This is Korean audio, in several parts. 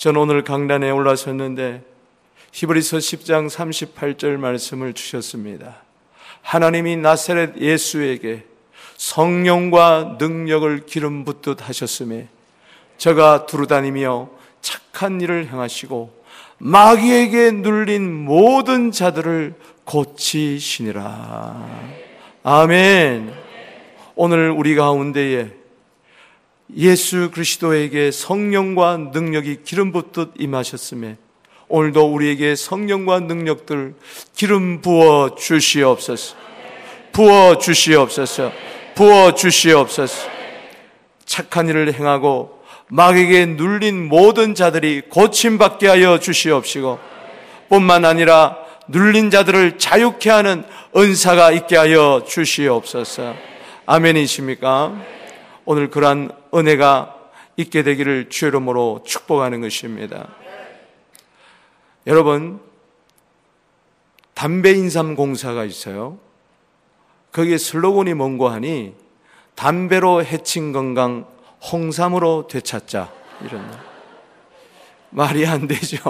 저는 오늘 강단에 올라섰는데 히브리서 10장 38절 말씀을 주셨습니다. 하나님이 나사렛 예수에게 성령과 능력을 기름 붓듯 하셨으며 저가 두루다니며 착한 일을 행하시고 마귀에게 눌린 모든 자들을 고치시니라. 아멘. 오늘 우리 가운데에 예수 그리스도에게 성령과 능력이 기름 붓듯 임하셨으며 오늘도 우리에게 성령과 능력들 기름 부어 주시옵소서. 부어 주시옵소서. 부어 주시옵소서. 착한 일을 행하고 마귀에게 눌린 모든 자들이 고침받게 하여 주시옵시고 뿐만 아니라 눌린 자들을 자유케 하는 은사가 있게 하여 주시옵소서. 아멘이십니까? 오늘 그러한 은혜가 있게 되기를 주의 이름으로 축복하는 것입니다. 여러분, 담배 인삼 공사가 있어요. 거기에 슬로건이 뭔고 하니 담배로 해친 건강 홍삼으로 되찾자, 이런. 말이 안 되죠.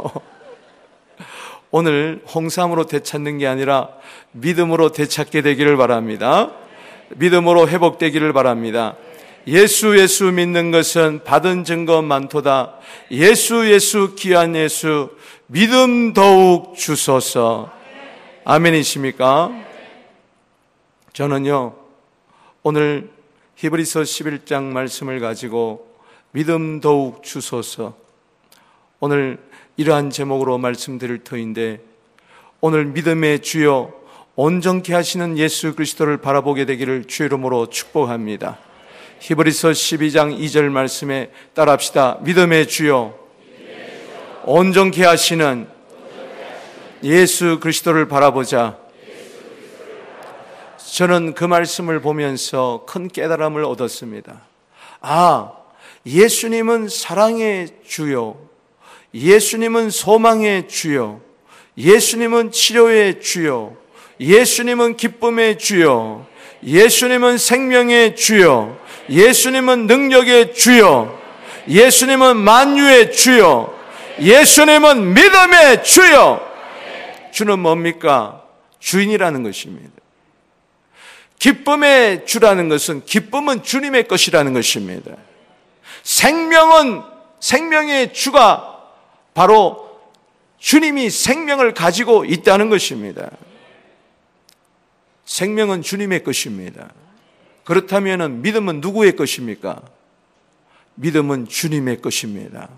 오늘 홍삼으로 되찾는 게 아니라 믿음으로 되찾게 되기를 바랍니다. 믿음으로 회복되기를 바랍니다. 예수 믿는 것은 받은 증거 많도다. 예수 귀한 예수 믿음 더욱 주소서. 아멘이십니까? 저는요, 오늘 히브리서 11장 말씀을 가지고 믿음 더욱 주소서, 오늘 이러한 제목으로 말씀드릴 터인데, 오늘 믿음의 주여 온전케 하시는 예수 그리스도를 바라보게 되기를 주의 이름으로 축복합니다. 히브리서 12장 2절 말씀에 따라합시다. 믿음의 주여 온전케 하시는 예수 그리스도를 바라보자. 저는 그 말씀을 보면서 큰 깨달음을 얻었습니다. 아, 예수님은 사랑의 주요, 예수님은 소망의 주요, 예수님은 치료의 주요, 예수님은 기쁨의 주요, 예수님은 생명의 주요, 예수님은 능력의 주요, 예수님은 만유의 주요, 예수님은 믿음의 주요. 주는 뭡니까? 주인이라는 것입니다. 기쁨의 주라는 것은, 기쁨은 주님의 것이라는 것입니다. 생명은, 생명의 주가 바로 주님이 생명을 가지고 있다는 것입니다. 생명은 주님의 것입니다. 그렇다면 믿음은 누구의 것입니까? 믿음은 주님의 것입니다.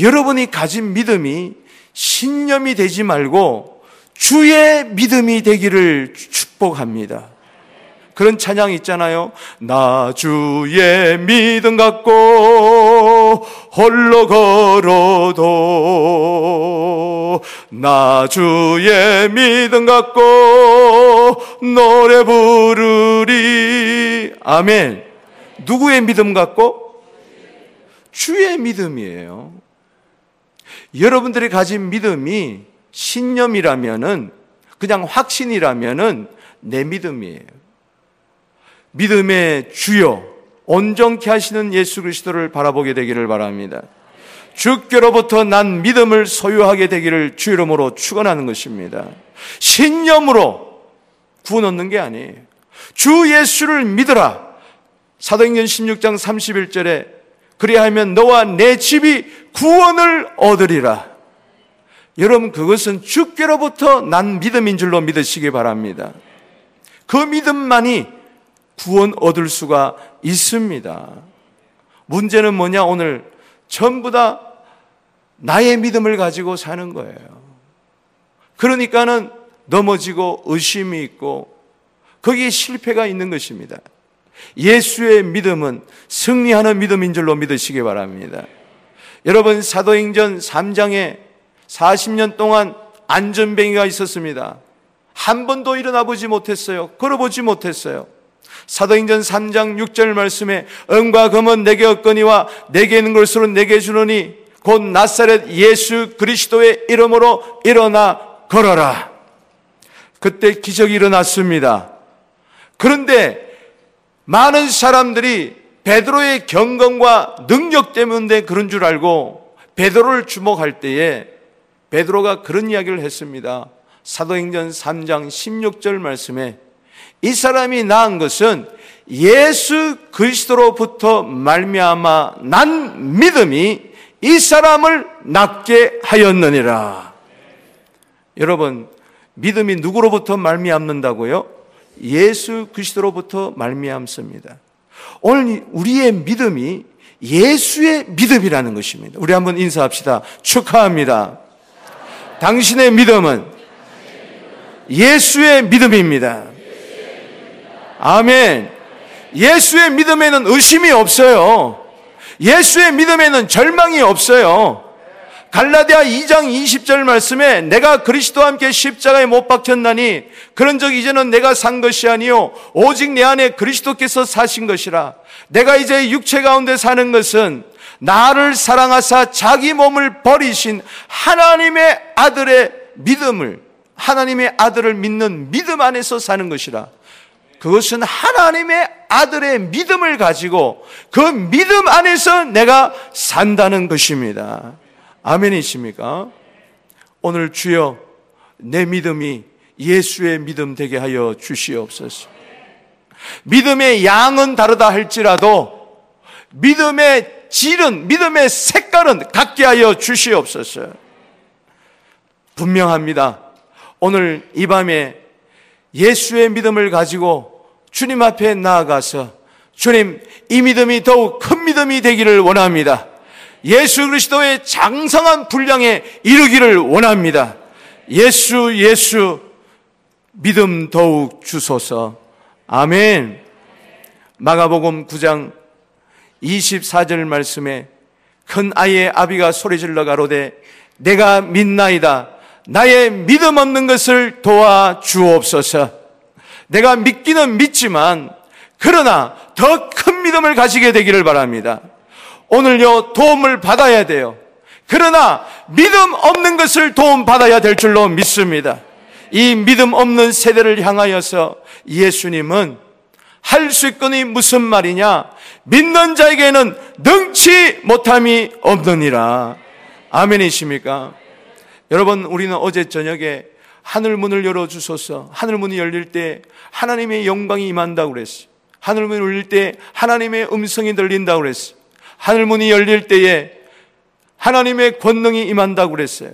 여러분이 가진 믿음이 신념이 되지 말고 주의 믿음이 되기를 축복합니다. 그런 찬양이 있잖아요. 나 주의 믿음 갖고 홀로 걸어도, 나 주의 믿음 갖고 노래 부르리. 아멘. 누구의 믿음 갖고? 주의 믿음이에요. 여러분들이 가진 믿음이 신념이라면은, 그냥 확신이라면은 내 믿음이에요. 믿음의 주여 온전케 하시는 예수 그리스도를 바라보게 되기를 바랍니다. 주께로부터 난 믿음을 소유하게 되기를 주 이름으로 축원하는 것입니다. 신념으로 구원 얻는 게 아니에요. 주 예수를 믿으라. 사도행전 16장 31절에 그리하면 너와 내 집이 구원을 얻으리라. 여러분, 그것은 주께로부터 난 믿음인 줄로 믿으시기 바랍니다. 그 믿음만이 구원 얻을 수가 있습니다. 문제는 뭐냐? 오늘 전부 다 나의 믿음을 가지고 사는 거예요. 그러니까는 넘어지고 의심이 있고 거기에 실패가 있는 것입니다. 예수의 믿음은 승리하는 믿음인 줄로 믿으시기 바랍니다. 여러분, 사도행전 3장에 40년 동안 안전뱅이가 있었습니다. 한 번도 일어나 보지 못했어요. 걸어보지 못했어요. 사도행전 3장 6절 말씀에 은과 금은 내게 없거니와 내게 있는 것으로 내게 주노니 곧 나사렛 예수 그리스도의 이름으로 일어나 걸어라. 그때 기적이 일어났습니다. 그런데 많은 사람들이 베드로의 경건과 능력 때문에 그런 줄 알고 베드로를 주목할 때에 베드로가 그런 이야기를 했습니다. 사도행전 3장 16절 말씀에 이 사람이 나은 것은 예수 그리스도로부터 말미암아 난 믿음이 이 사람을 낫게 하였느니라. 여러분, 믿음이 누구로부터 말미암는다고요? 예수 그리스도로부터 말미암습니다. 오늘 우리의 믿음이 예수의 믿음이라는 것입니다. 우리 한번 인사합시다. 축하합니다. 당신의 믿음은 예수의 믿음입니다. 아멘. 예수의 믿음에는 의심이 없어요. 예수의 믿음에는 절망이 없어요. 갈라디아 2장 20절 말씀에 내가 그리스도와 함께 십자가에 못 박혔나니 그런즉 이제는 내가 산 것이 아니요 오직 내 안에 그리스도께서 사신 것이라. 내가 이제 육체 가운데 사는 것은 나를 사랑하사 자기 몸을 버리신 하나님의 아들의 믿음을, 하나님의 아들을 믿는 믿음 안에서 사는 것이라. 그것은 하나님의 아들의 믿음을 가지고 그 믿음 안에서 내가 산다는 것입니다. 아멘이십니까? 오늘 주여 내 믿음이 예수의 믿음 되게 하여 주시옵소서. 믿음의 양은 다르다 할지라도 믿음의 질은, 믿음의 색깔은 같게 하여 주시옵소서. 분명합니다. 오늘 이 밤에 예수의 믿음을 가지고 주님 앞에 나아가서 주님, 이 믿음이 더욱 큰 믿음이 되기를 원합니다. 예수 그리스도의 장성한 분량에 이르기를 원합니다. 예수 예수 믿음 더욱 주소서. 아멘. 마가복음 9장 24절 말씀에 큰 아이의 아비가 소리질러 가로되 내가 믿나이다. 나의 믿음 없는 것을 도와주옵소서. 내가 믿기는 믿지만 그러나 더 큰 믿음을 가지게 되기를 바랍니다. 오늘요 도움을 받아야 돼요. 그러나 믿음 없는 것을 도움받아야 될 줄로 믿습니다. 이 믿음 없는 세대를 향하여서 예수님은 할 수 있거니 무슨 말이냐, 믿는 자에게는 능치 못함이 없느니라. 아멘이십니까? 여러분, 우리는 어제 저녁에 하늘문을 열어주소서, 하늘문이 열릴 때 하나님의 영광이 임한다고 그랬어요. 하늘문이 열릴 때 하나님의 음성이 들린다고 그랬어요. 하늘문이 열릴 때에 하나님의 권능이 임한다고 그랬어요.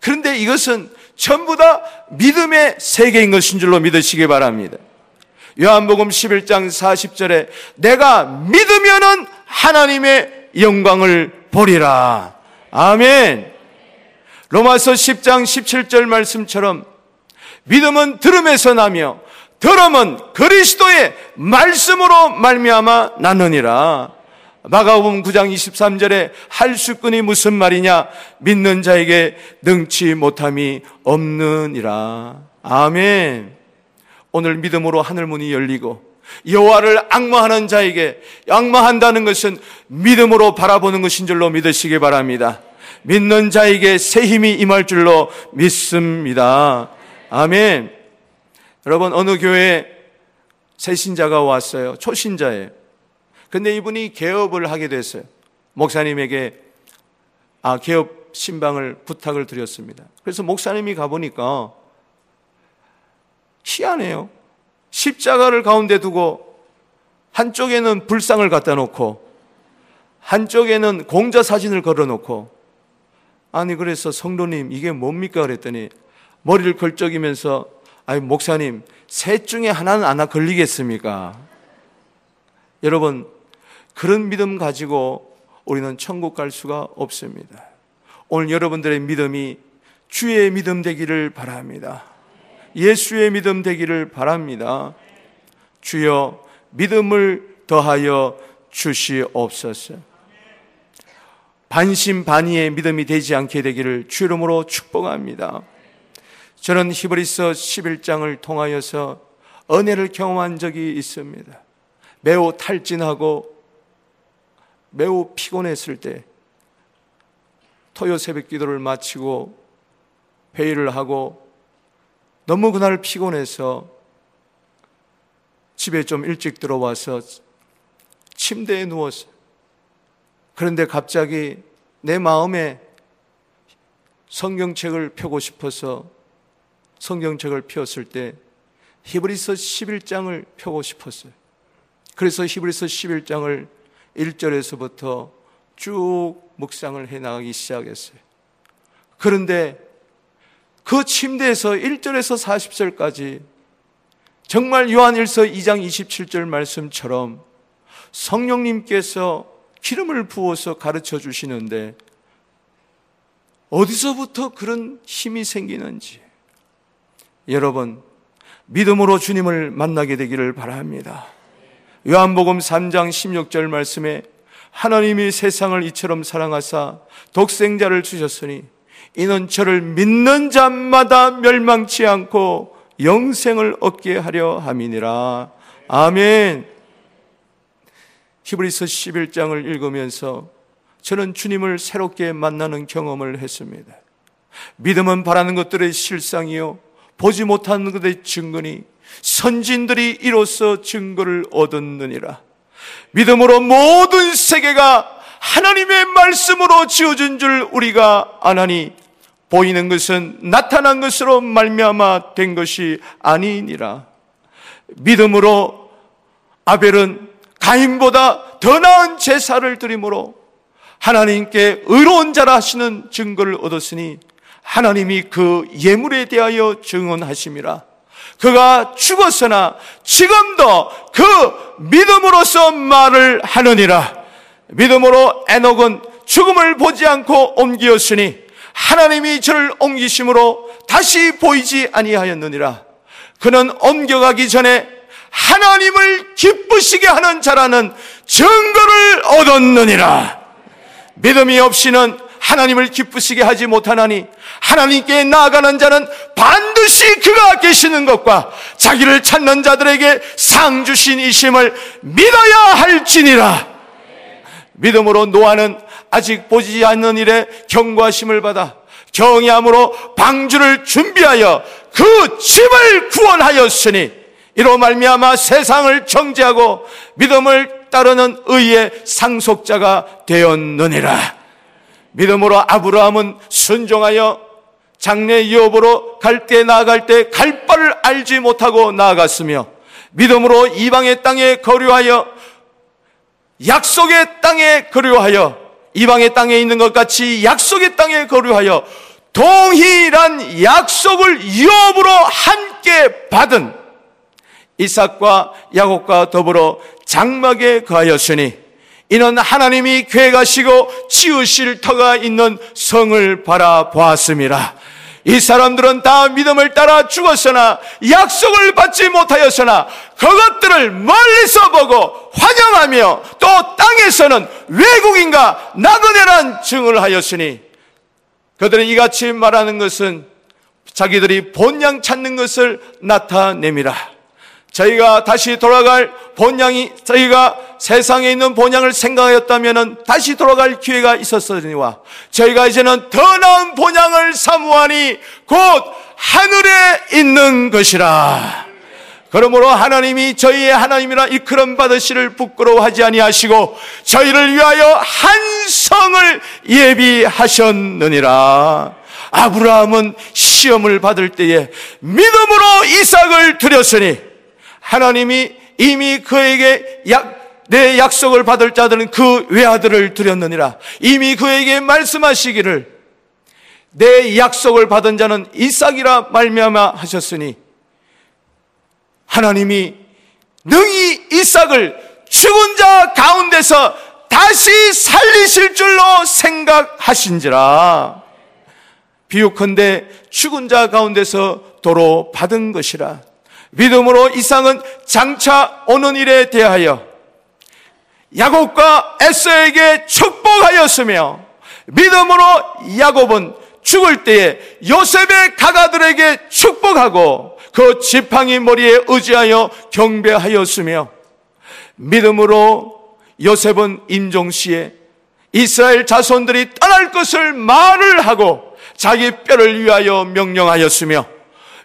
그런데 이것은 전부 다 믿음의 세계인 것인 줄로 믿으시기 바랍니다. 요한복음 11장 40절에 내가 믿으면은 하나님의 영광을 보리라. 아멘. 로마서 10장 17절 말씀처럼 믿음은 들음에서 나며 들음은 그리스도의 말씀으로 말미암아 나느니라. 마가복음 9장 23절에 할 수 있거니 무슨 말이냐, 믿는 자에게 능치 못함이 없느니라. 아멘. 오늘 믿음으로 하늘문이 열리고 여호와를 악마하는 자에게, 악마한다는 것은 믿음으로 바라보는 것인 줄로 믿으시기 바랍니다. 믿는 자에게 새 힘이 임할 줄로 믿습니다. 아멘. 여러분, 어느 교회에 새신자가 왔어요. 초신자예요. 근데 이분이 개업을 하게 됐어요. 목사님에게 개업 신방을 부탁을 드렸습니다. 그래서 목사님이 가보니까 희한해요. 십자가를 가운데 두고 한쪽에는 불상을 갖다 놓고 한쪽에는 공자 사진을 걸어놓고, 아니 그래서 성도님 이게 뭡니까 그랬더니 머리를 걸쩍이면서 아니 목사님 셋 중에 하나는 안 걸리겠습니까? 여러분, 그런 믿음 가지고 우리는 천국 갈 수가 없습니다. 오늘 여러분들의 믿음이 주의 믿음 되기를 바랍니다. 예수의 믿음 되기를 바랍니다. 주여 믿음을 더하여 주시옵소서. 반신반의의 믿음이 되지 않게 되기를 주 이름으로 축복합니다. 저는 히브리서 11장을 통하여서 은혜를 경험한 적이 있습니다. 매우 탈진하고 매우 피곤했을 때 토요 새벽 기도를 마치고 회의를 하고 너무 그날 피곤해서 집에 좀 일찍 들어와서 침대에 누웠어요. 그런데 갑자기 내 마음에 성경책을 펴고 싶어서 성경책을 폈을 때 히브리서 11장을 펴고 싶었어요. 그래서 히브리서 11장을 1절에서부터 쭉 묵상을 해나가기 시작했어요. 그런데 그 침대에서 1절에서 40절까지 정말 요한1서 2장 27절 말씀처럼 성령님께서 기름을 부어서 가르쳐 주시는데 어디서부터 그런 힘이 생기는지 여러분 믿음으로 주님을 만나게 되기를 바랍니다. 요한복음 3장 16절 말씀에 하나님이 세상을 이처럼 사랑하사 독생자를 주셨으니 이는 저를 믿는 자마다 멸망치 않고 영생을 얻게 하려 함이니라. 아멘. 히브리서 11장을 읽으면서 저는 주님을 새롭게 만나는 경험을 했습니다. 믿음은 바라는 것들의 실상이요 보지 못하는 것의 증거니 선진들이 이로써 증거를 얻었느니라. 믿음으로 모든 세계가 하나님의 말씀으로 지어진 줄 우리가 아나니 보이는 것은 나타난 것으로 말미암아 된 것이 아니니라. 믿음으로 아벨은 가인보다 더 나은 제사를 드림으로 하나님께 의로운 자라 하시는 증거를 얻었으니 하나님이 그 예물에 대하여 증언하심이라. 그가 죽었으나 지금도 그 믿음으로서 말을 하느니라. 믿음으로 에녹은 죽음을 보지 않고 옮기었으니 하나님이 저를 옮기심으로 다시 보이지 아니하였느니라. 그는 옮겨가기 전에 하나님을 기쁘시게 하는 자라는 증거를 얻었느니라. 믿음이 없이는 하나님을 기쁘시게 하지 못하나니 하나님께 나아가는 자는 반드시 그가 계시는 것과 자기를 찾는 자들에게 상 주신 이심을 믿어야 할지니라. 믿음으로 노아는 아직 보지 않는 일에 경고하심을 받아 경외함으로 방주를 준비하여 그 집을 구원하였으니 이로 말미암아 세상을 정죄하고 믿음을 따르는 의의 상속자가 되었느니라. 믿음으로 아브라함은 순종하여 장래 유업으로 갈 때 나아갈 때 갈 바를 알지 못하고 나아갔으며 믿음으로 이방의 땅에 거류하여 약속의 땅에 거류하여 이방의 땅에 있는 것 같이 약속의 땅에 거류하여 동일한 약속을 유업으로 함께 받은 이삭과 야곱과 더불어 장막에 거하였으니 이는 하나님이 계획하시고 지으실 터가 있는 성을 바라보았음이라. 이 사람들은 다 믿음을 따라 죽었으나 약속을 받지 못하였으나 그것들을 멀리서 보고 환영하며 또 땅에서는 외국인과 나그네란 증언을 하였으니 그들은 이같이 말하는 것은 자기들이 본향 찾는 것을 나타냄이라. 저희가 다시 돌아갈 본향이 저희가 세상에 있는 본향을 생각하였다면 다시 돌아갈 기회가 있었으니와 저희가 이제는 더 나은 본향을 사모하니 곧 하늘에 있는 것이라. 그러므로 하나님이 저희의 하나님이라 일컬음 받으시를 부끄러워하지 아니하시고 저희를 위하여 한 성을 예비하셨느니라. 아브라함은 시험을 받을 때에 믿음으로 이삭을 드렸으니 하나님이 이미 그에게 내 약속을 받을 자들은 그 외아들을 드렸느니라. 이미 그에게 말씀하시기를 내 약속을 받은 자는 이삭이라 말미암아 하셨으니 하나님이 능히 이삭을 죽은 자 가운데서 다시 살리실 줄로 생각하신지라. 비유컨대 죽은 자 가운데서 도로 받은 것이라. 믿음으로 이삭은 장차 오는 일에 대하여 야곱과 에서에게 축복하였으며 믿음으로 야곱은 죽을 때에 요셉의 가가들에게 축복하고 그 지팡이 머리에 의지하여 경배하였으며 믿음으로 요셉은 임종시에 이스라엘 자손들이 떠날 것을 말을 하고 자기 뼈를 위하여 명령하였으며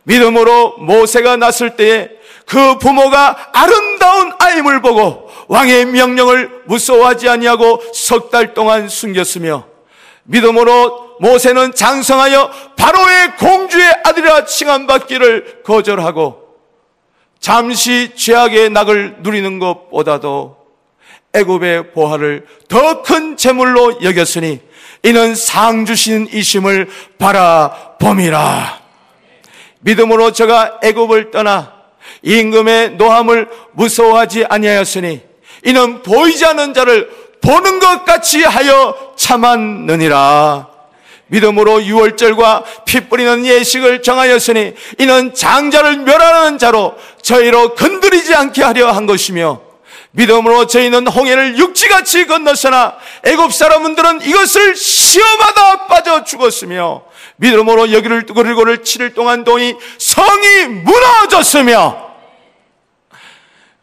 믿음으로 모세가 났을 때에 그 부모가 아름다운 아임을 보고 왕의 명령을 무서워하지 아니하고 석 달 동안 숨겼으며 믿음으로 모세는 장성하여 바로의 공주의 아들이라 칭함받기를 거절하고 잠시 죄악의 낙을 누리는 것보다도 애굽의 보화를 더 큰 재물로 여겼으니 이는 상 주신 이심을 바라봄이라. 믿음으로 저가 애굽을 떠나 임금의 노함을 무서워하지 아니하였으니 이는 보이지 않는 자를 보는 것 같이 하여 참았느니라. 믿음으로 유월절과 피 뿌리는 예식을 정하였으니 이는 장자를 멸하는 자로 저희로 건드리지 않게 하려 한 것이며, 믿음으로 저희는 홍해를 육지같이 건넜으나 애굽 사람들은 이것을 시험하다 빠져 죽었으며, 믿음으로 여기를 두고를 7일 동안 동이 성이 무너졌으며,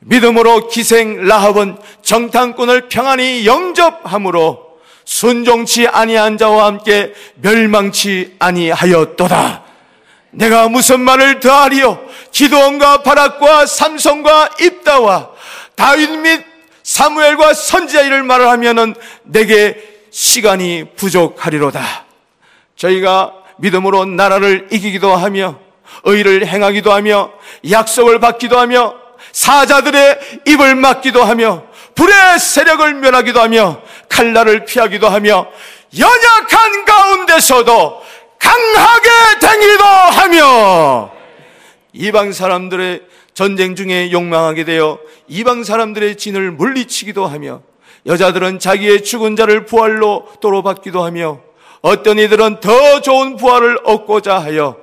믿음으로 기생 라합은 정탐꾼을 평안히 영접함으로 순종치 아니한 자와 함께 멸망치 아니하였도다. 내가 무슨 말을 더하리요? 기드온과 바락과 삼손과 입다와 다윗 및 사무엘과 선지자 이를 말을 하면은 내게 시간이 부족하리로다. 저희가 믿음으로 나라를 이기기도 하며 의를 행하기도 하며 약속을 받기도 하며 사자들의 입을 막기도 하며 불의 세력을 면하기도 하며 칼날을 피하기도 하며 연약한 가운데서도 강하게 댕기기도 하며 이방 사람들의 전쟁 중에 욕망하게 되어 이방 사람들의 진을 물리치기도 하며 여자들은 자기의 죽은 자를 부활로 도로 받기도 하며 어떤 이들은 더 좋은 부활을 얻고자 하여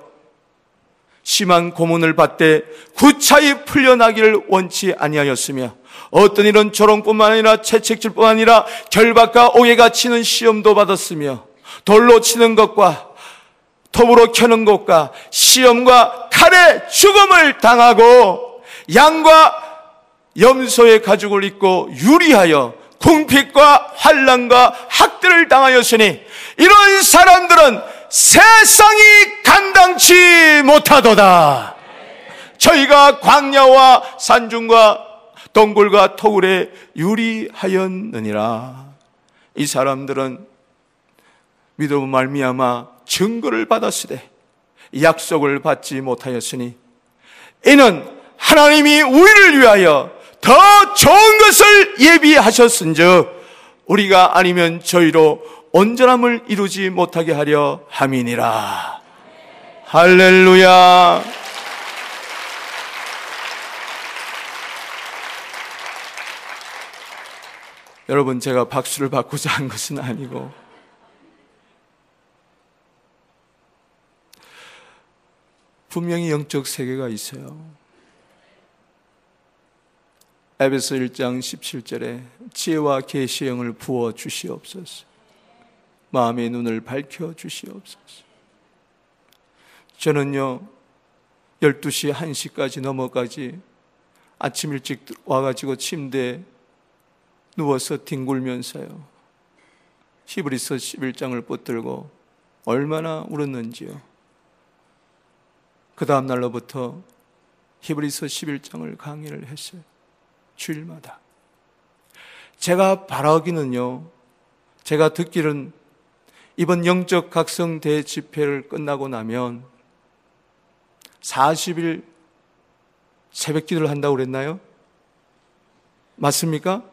심한 고문을 받되 구차히 풀려나기를 원치 아니하였으며 어떤 이는 조롱뿐만 아니라 채찍질뿐만 아니라 결박과 옥에가 치는 시험도 받았으며 돌로 치는 것과 톱으로 켜는 것과 시험과 칼에 죽음을 당하고 양과 염소의 가죽을 입고 유리하여 궁핍과 환난과 학대를 당하였으니 이런 사람들은 세상이 감당치 못하도다. 저희가 광야와 산중과 동굴과 토굴에 유리하였느니라. 이 사람들은 믿음 말미암아 증거를 받았으되 약속을 받지 못하였으니 이는 하나님이 우리를 위하여 더 좋은 것을 예비하셨은즉 우리가 아니면 저희로 온전함을 이루지 못하게 하려 함이니라. 할렐루야. 여러분, 제가 박수를 받고자 한 것은 아니고 분명히 영적 세계가 있어요. 에베소서 1장 17절에 지혜와 계시의 영을 부어 주시옵소서. 마음의 눈을 밝혀 주시옵소서. 저는요 12시 1시까지 넘어까지 아침 일찍 와가지고 침대에 누워서 뒹굴면서요 히브리서 11장을 붙들고 얼마나 울었는지요. 그 다음 날로부터 히브리서 11장을 강의를 했어요. 주일마다. 제가 바라기는요, 제가 듣기는 이번 영적 각성 대집회를 끝나고 나면 40일 새벽 기도를 한다고 그랬나요? 맞습니까?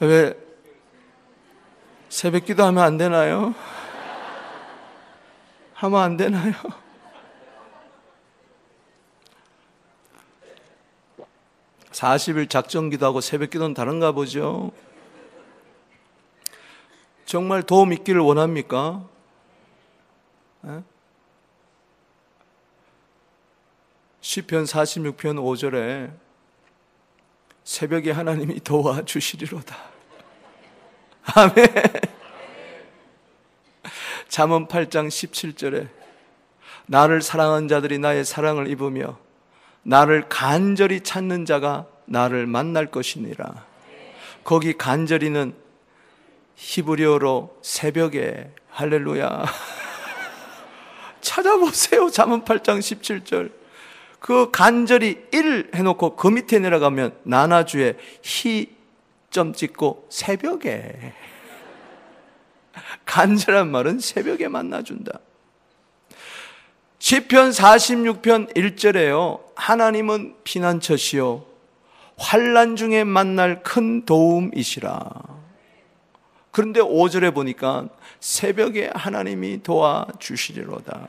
왜 새벽 기도 하면 안 되나요? 하면 안 되나요? (40일) 작정기도하고 새벽기도는 다른가 보죠. 정말 도움 있기를 원합니까? 시편 46편 5절에 새벽에 하나님이 도와주시리로다. 아멘. 잠언 8장 17절에 나를 사랑하는 자들이 나의 사랑을 입으며 나를 간절히 찾는 자가 나를 만날 것이니라. 거기 간절히는 히브리어로 새벽에. 할렐루야. 찾아보세요. 잠언 8장 17절. 그 간절히 1 해놓고 그 밑에 내려가면 나나주에 히 점 찍고 새벽에. 간절한 말은 새벽에 만나준다. 시편 46편 1절에요. 하나님은 피난처시요 환난 중에 만날 큰 도움이시라. 그런데 5절에 보니까 새벽에 하나님이 도와주시리로다.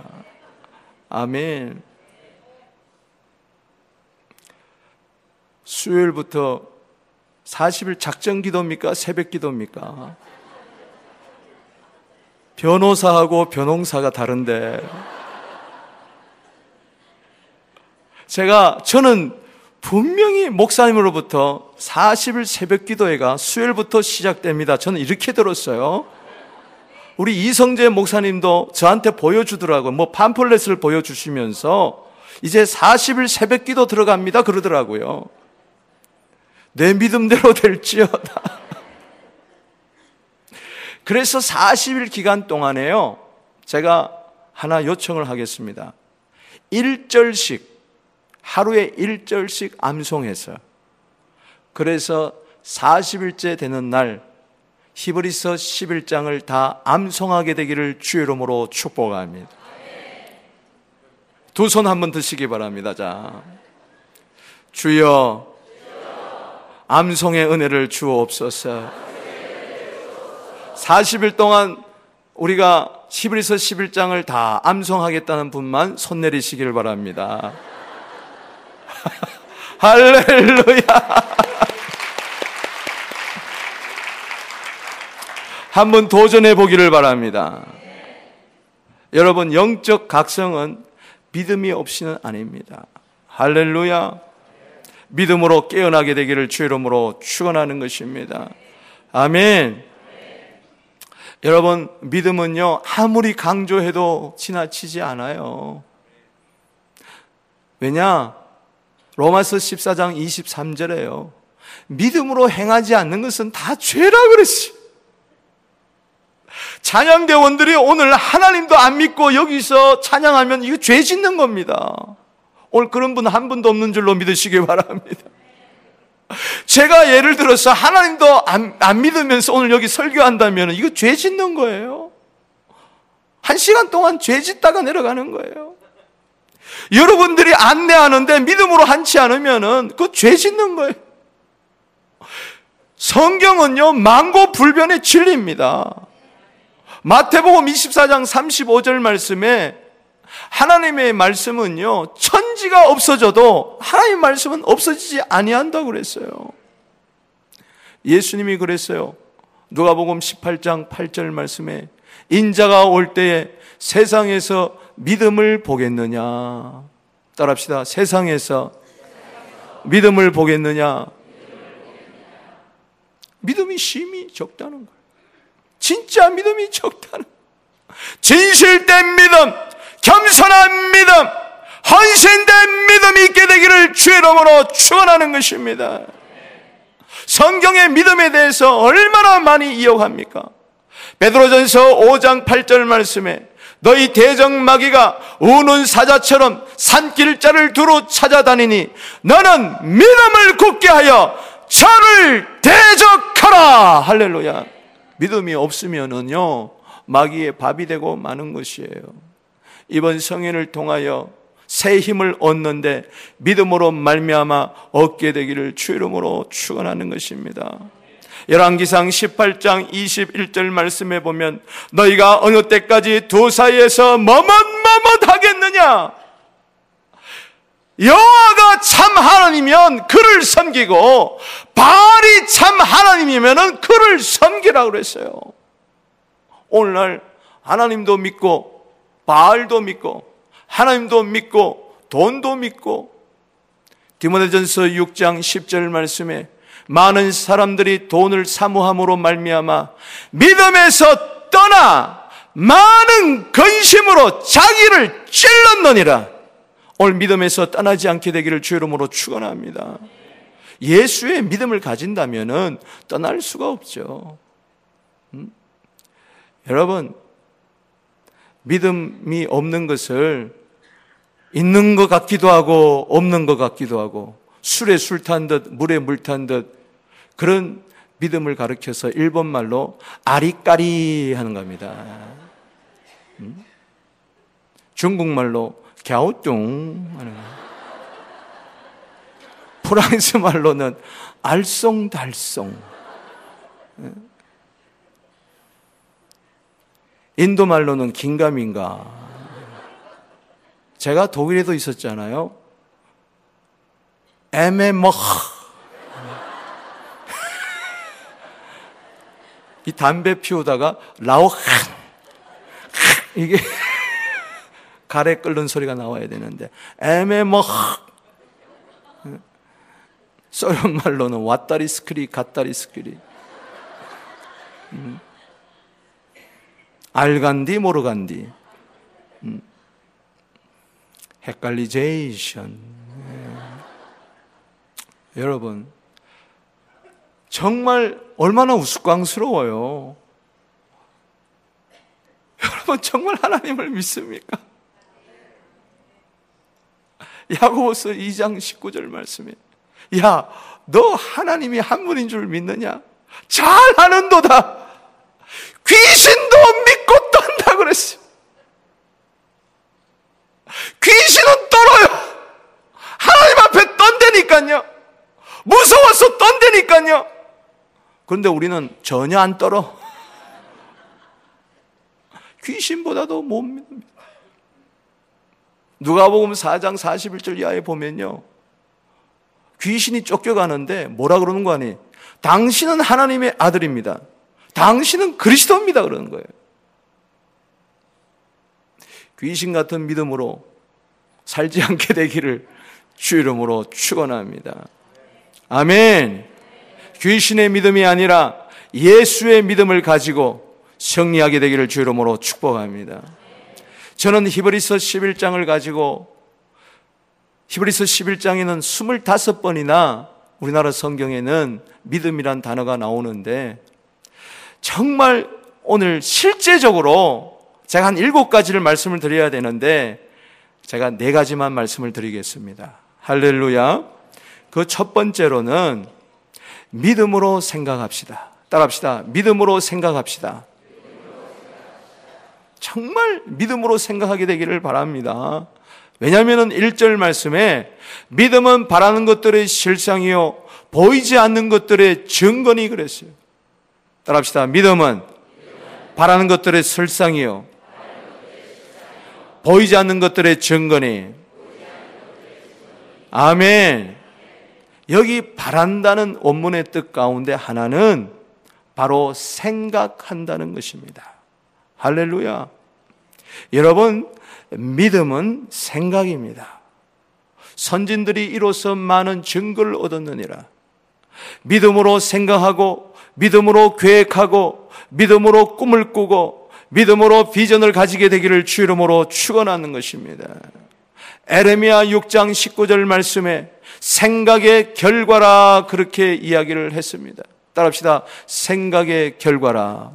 아멘. 수요일부터 40일 작전 기도입니까? 새벽 기도입니까? 변호사하고 변홍사가 다른데. 저는 분명히 목사님으로부터 40일 새벽 기도회가 수요일부터 시작됩니다. 저는 이렇게 들었어요. 우리 이성재 목사님도 저한테 보여주더라고요. 팜플렛을 보여주시면서 이제 40일 새벽 기도 들어갑니다. 그러더라고요. 내 믿음대로 될지어다. 그래서 40일 기간 동안에요, 제가 하나 요청을 하겠습니다. 1절씩, 하루에 1절씩 암송해서, 그래서 40일째 되는 날 히브리서 11장을 다 암송하게 되기를 주의 이름으로 축복합니다. 두 손 한번 드시기 바랍니다. 자, 주여 암송의 은혜를 주옵소서. 40일 동안 우리가 히브리서 11장을 다 암송하겠다는 분만 손 내리시길 바랍니다. 할렐루야. 한번 도전해 보기를 바랍니다. 여러분, 영적 각성은 믿음이 없이는 아닙니다. 할렐루야. 믿음으로 깨어나게 되기를 주의 이름으로 축원하는 것입니다. 아멘. 여러분, 믿음은요 아무리 강조해도 지나치지 않아요. 왜냐? 로마서 14장 23절에요 믿음으로 행하지 않는 것은 다 죄라 그랬어요. 찬양대원들이 오늘 하나님도 안 믿고 여기서 찬양하면 이거 죄 짓는 겁니다. 오늘 그런 분 한 분도 없는 줄로 믿으시기 바랍니다. 제가 예를 들어서 하나님도 안 믿으면서 오늘 여기 설교한다면 이거 죄 짓는 거예요. 한 시간 동안 죄 짓다가 내려가는 거예요. 여러분들이 안내하는데 믿음으로 한치 않으면 그거 죄 짓는 거예요. 성경은요 만고불변의 진리입니다. 마태복음 24장 35절 말씀에 하나님의 말씀은요 천지가 없어져도 하나님의 말씀은 없어지지 아니한다고 그랬어요. 예수님이 그랬어요. 누가복음 18장 8절 말씀에 인자가 올 때에 세상에서 믿음을 보겠느냐. 따라합시다. 세상에서 믿음을 보겠느냐. 믿음이 심히 적다는 거예요. 진짜 믿음이 적다는 거예요. 진실된 믿음, 겸손한 믿음, 헌신된 믿음이 있게 되기를 주의 이름으로 축원하는 것입니다. 성경의 믿음에 대해서 얼마나 많이 이야기합니까? 베드로전서 5장 8절 말씀에 너희 대적마귀가 우는 사자처럼 산길자를 두루 찾아다니니 너는 믿음을 굳게 하여 저를 대적하라. 할렐루야. 믿음이 없으면은요 마귀의 밥이 되고 마는 것이에요. 이번 성인을 통하여 새 힘을 얻는데 믿음으로 말미암아 얻게 되기를 주의 이름으로 축원하는 것입니다. 열왕기상 18장 21절 말씀에 보면 너희가 어느 때까지 두 사이에서 머뭇머뭇하겠느냐. 여호와가 참 하나님이면 그를 섬기고 바알이 참 하나님이면 그를 섬기라 그랬어요. 오늘날 하나님도 믿고 바알도 믿고 하나님도 믿고 돈도 믿고, 디모데전서 6장 10절 말씀에 많은 사람들이 돈을 사모함으로 말미암아 믿음에서 떠나 많은 근심으로 자기를 찔렀느니라. 오늘 믿음에서 떠나지 않게 되기를 주의 이름으로 축원합니다. 예수의 믿음을 가진다면은 떠날 수가 없죠. 여러분, 믿음이 없는 것을 있는 것 같기도 하고 없는 것 같기도 하고 술에 술 탄 듯 물에 물 탄 듯 그런 믿음을 가르쳐서 일본말로 아리까리 하는 겁니다. 중국말로 갸오뚱 하는 겁니다. 프랑스말로는 알쏭달쏭. 인도말로는 긴가민가. 제가 독일에도 있었잖아요. 애매먹. 이 담배 피우다가 라오한 이게 가래 끓는 소리가 나와야 되는데 애매먹. 소련 말로는 왔다리 스크리 갔다리 스크리. 알간디 모르간디. 헷갈리제이션. 여러분 정말 얼마나 우스꽝스러워요. 여러분 정말 하나님을 믿습니까? 야고보서 2장 19절 말씀에 야, 너 하나님이 한 분인 줄 믿느냐? 잘하는도다. 귀신도 믿고 떤다 그랬어요. 귀신은 떨어요. 하나님 앞에 떤다니까요. 무서워서 떤다니까요. 그런데 우리는 전혀 안 떨어. 귀신보다도 못 믿습니다. 누가복음 4장 41절 이하에 보면요, 귀신이 쫓겨가는데 뭐라 그러는 거 아니? 당신은 하나님의 아들입니다. 당신은 그리스도입니다. 그러는 거예요. 귀신 같은 믿음으로 살지 않게 되기를 주 이름으로 축원합니다. 아멘. 귀신의 믿음이 아니라 예수의 믿음을 가지고 승리하게 되기를 주 이름으로 축복합니다. 저는 히브리서 11장을 가지고, 히브리서 11장에는 25번이나 우리나라 성경에는 믿음이란 단어가 나오는데, 정말 오늘 실제적으로 제가 한 7가지를 말씀을 드려야 되는데 제가 4가지만 말씀을 드리겠습니다. 할렐루야. 그 첫 번째로는 믿음으로 생각합시다. 따라합시다. 믿음으로 생각합시다. 정말 믿음으로 생각하게 되기를 바랍니다. 왜냐하면 1절 말씀에 믿음은 바라는 것들의 실상이요 보이지 않는 것들의 증거니 그랬어요. 따라합시다. 믿음은 바라는 것들의 실상이요 보이지 않는 것들의 증거니. 아멘. 여기 바란다는 원문의 뜻 가운데 하나는 바로 생각한다는 것입니다. 할렐루야. 여러분, 믿음은 생각입니다. 선진들이 이로써 많은 증거를 얻었느니라. 믿음으로 생각하고, 믿음으로 계획하고, 믿음으로 꿈을 꾸고, 믿음으로 비전을 가지게 되기를 주 이름으로 축원하는 것입니다. 에레미야 6장 19절 말씀에 생각의 결과라 그렇게 이야기를 했습니다. 따라합시다. 생각의 결과라.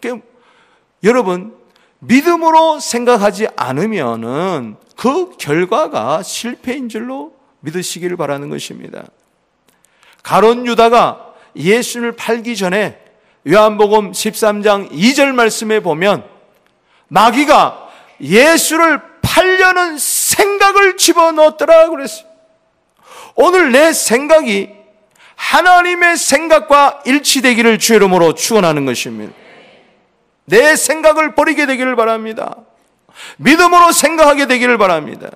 그러니까 여러분, 믿음으로 생각하지 않으면은 그 결과가 실패인 줄로 믿으시기를 바라는 것입니다. 가론 유다가 예수를 팔기 전에 요한복음 13장 2절 말씀에 보면 마귀가 예수를 팔려는 생각을 집어넣었더라 그랬어요. 오늘 내 생각이 하나님의 생각과 일치되기를 주 이름으로 축원하는 것입니다. 내 생각을 버리게 되기를 바랍니다. 믿음으로 생각하게 되기를 바랍니다.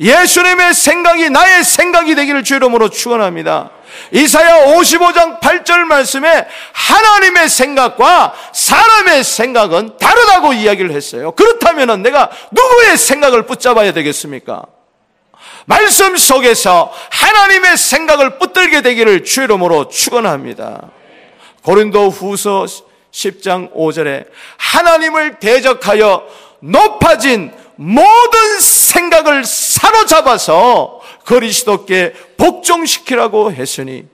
예수님의 생각이 나의 생각이 되기를 주 이름으로 축원합니다. 이사야 55장 8절 말씀에 하나님의 생각과 사람의 생각은 다르다고 이야기를 했어요. 그렇다면 내가 누구의 생각을 붙잡아야 되겠습니까? 말씀 속에서 하나님의 생각을 붙들게 되기를 주 이름으로 축원합니다. 고린도후서 10장 5절에 하나님을 대적하여 높아진 모든 생각을 사로잡아서 그리스도께 복종시키라고 했으니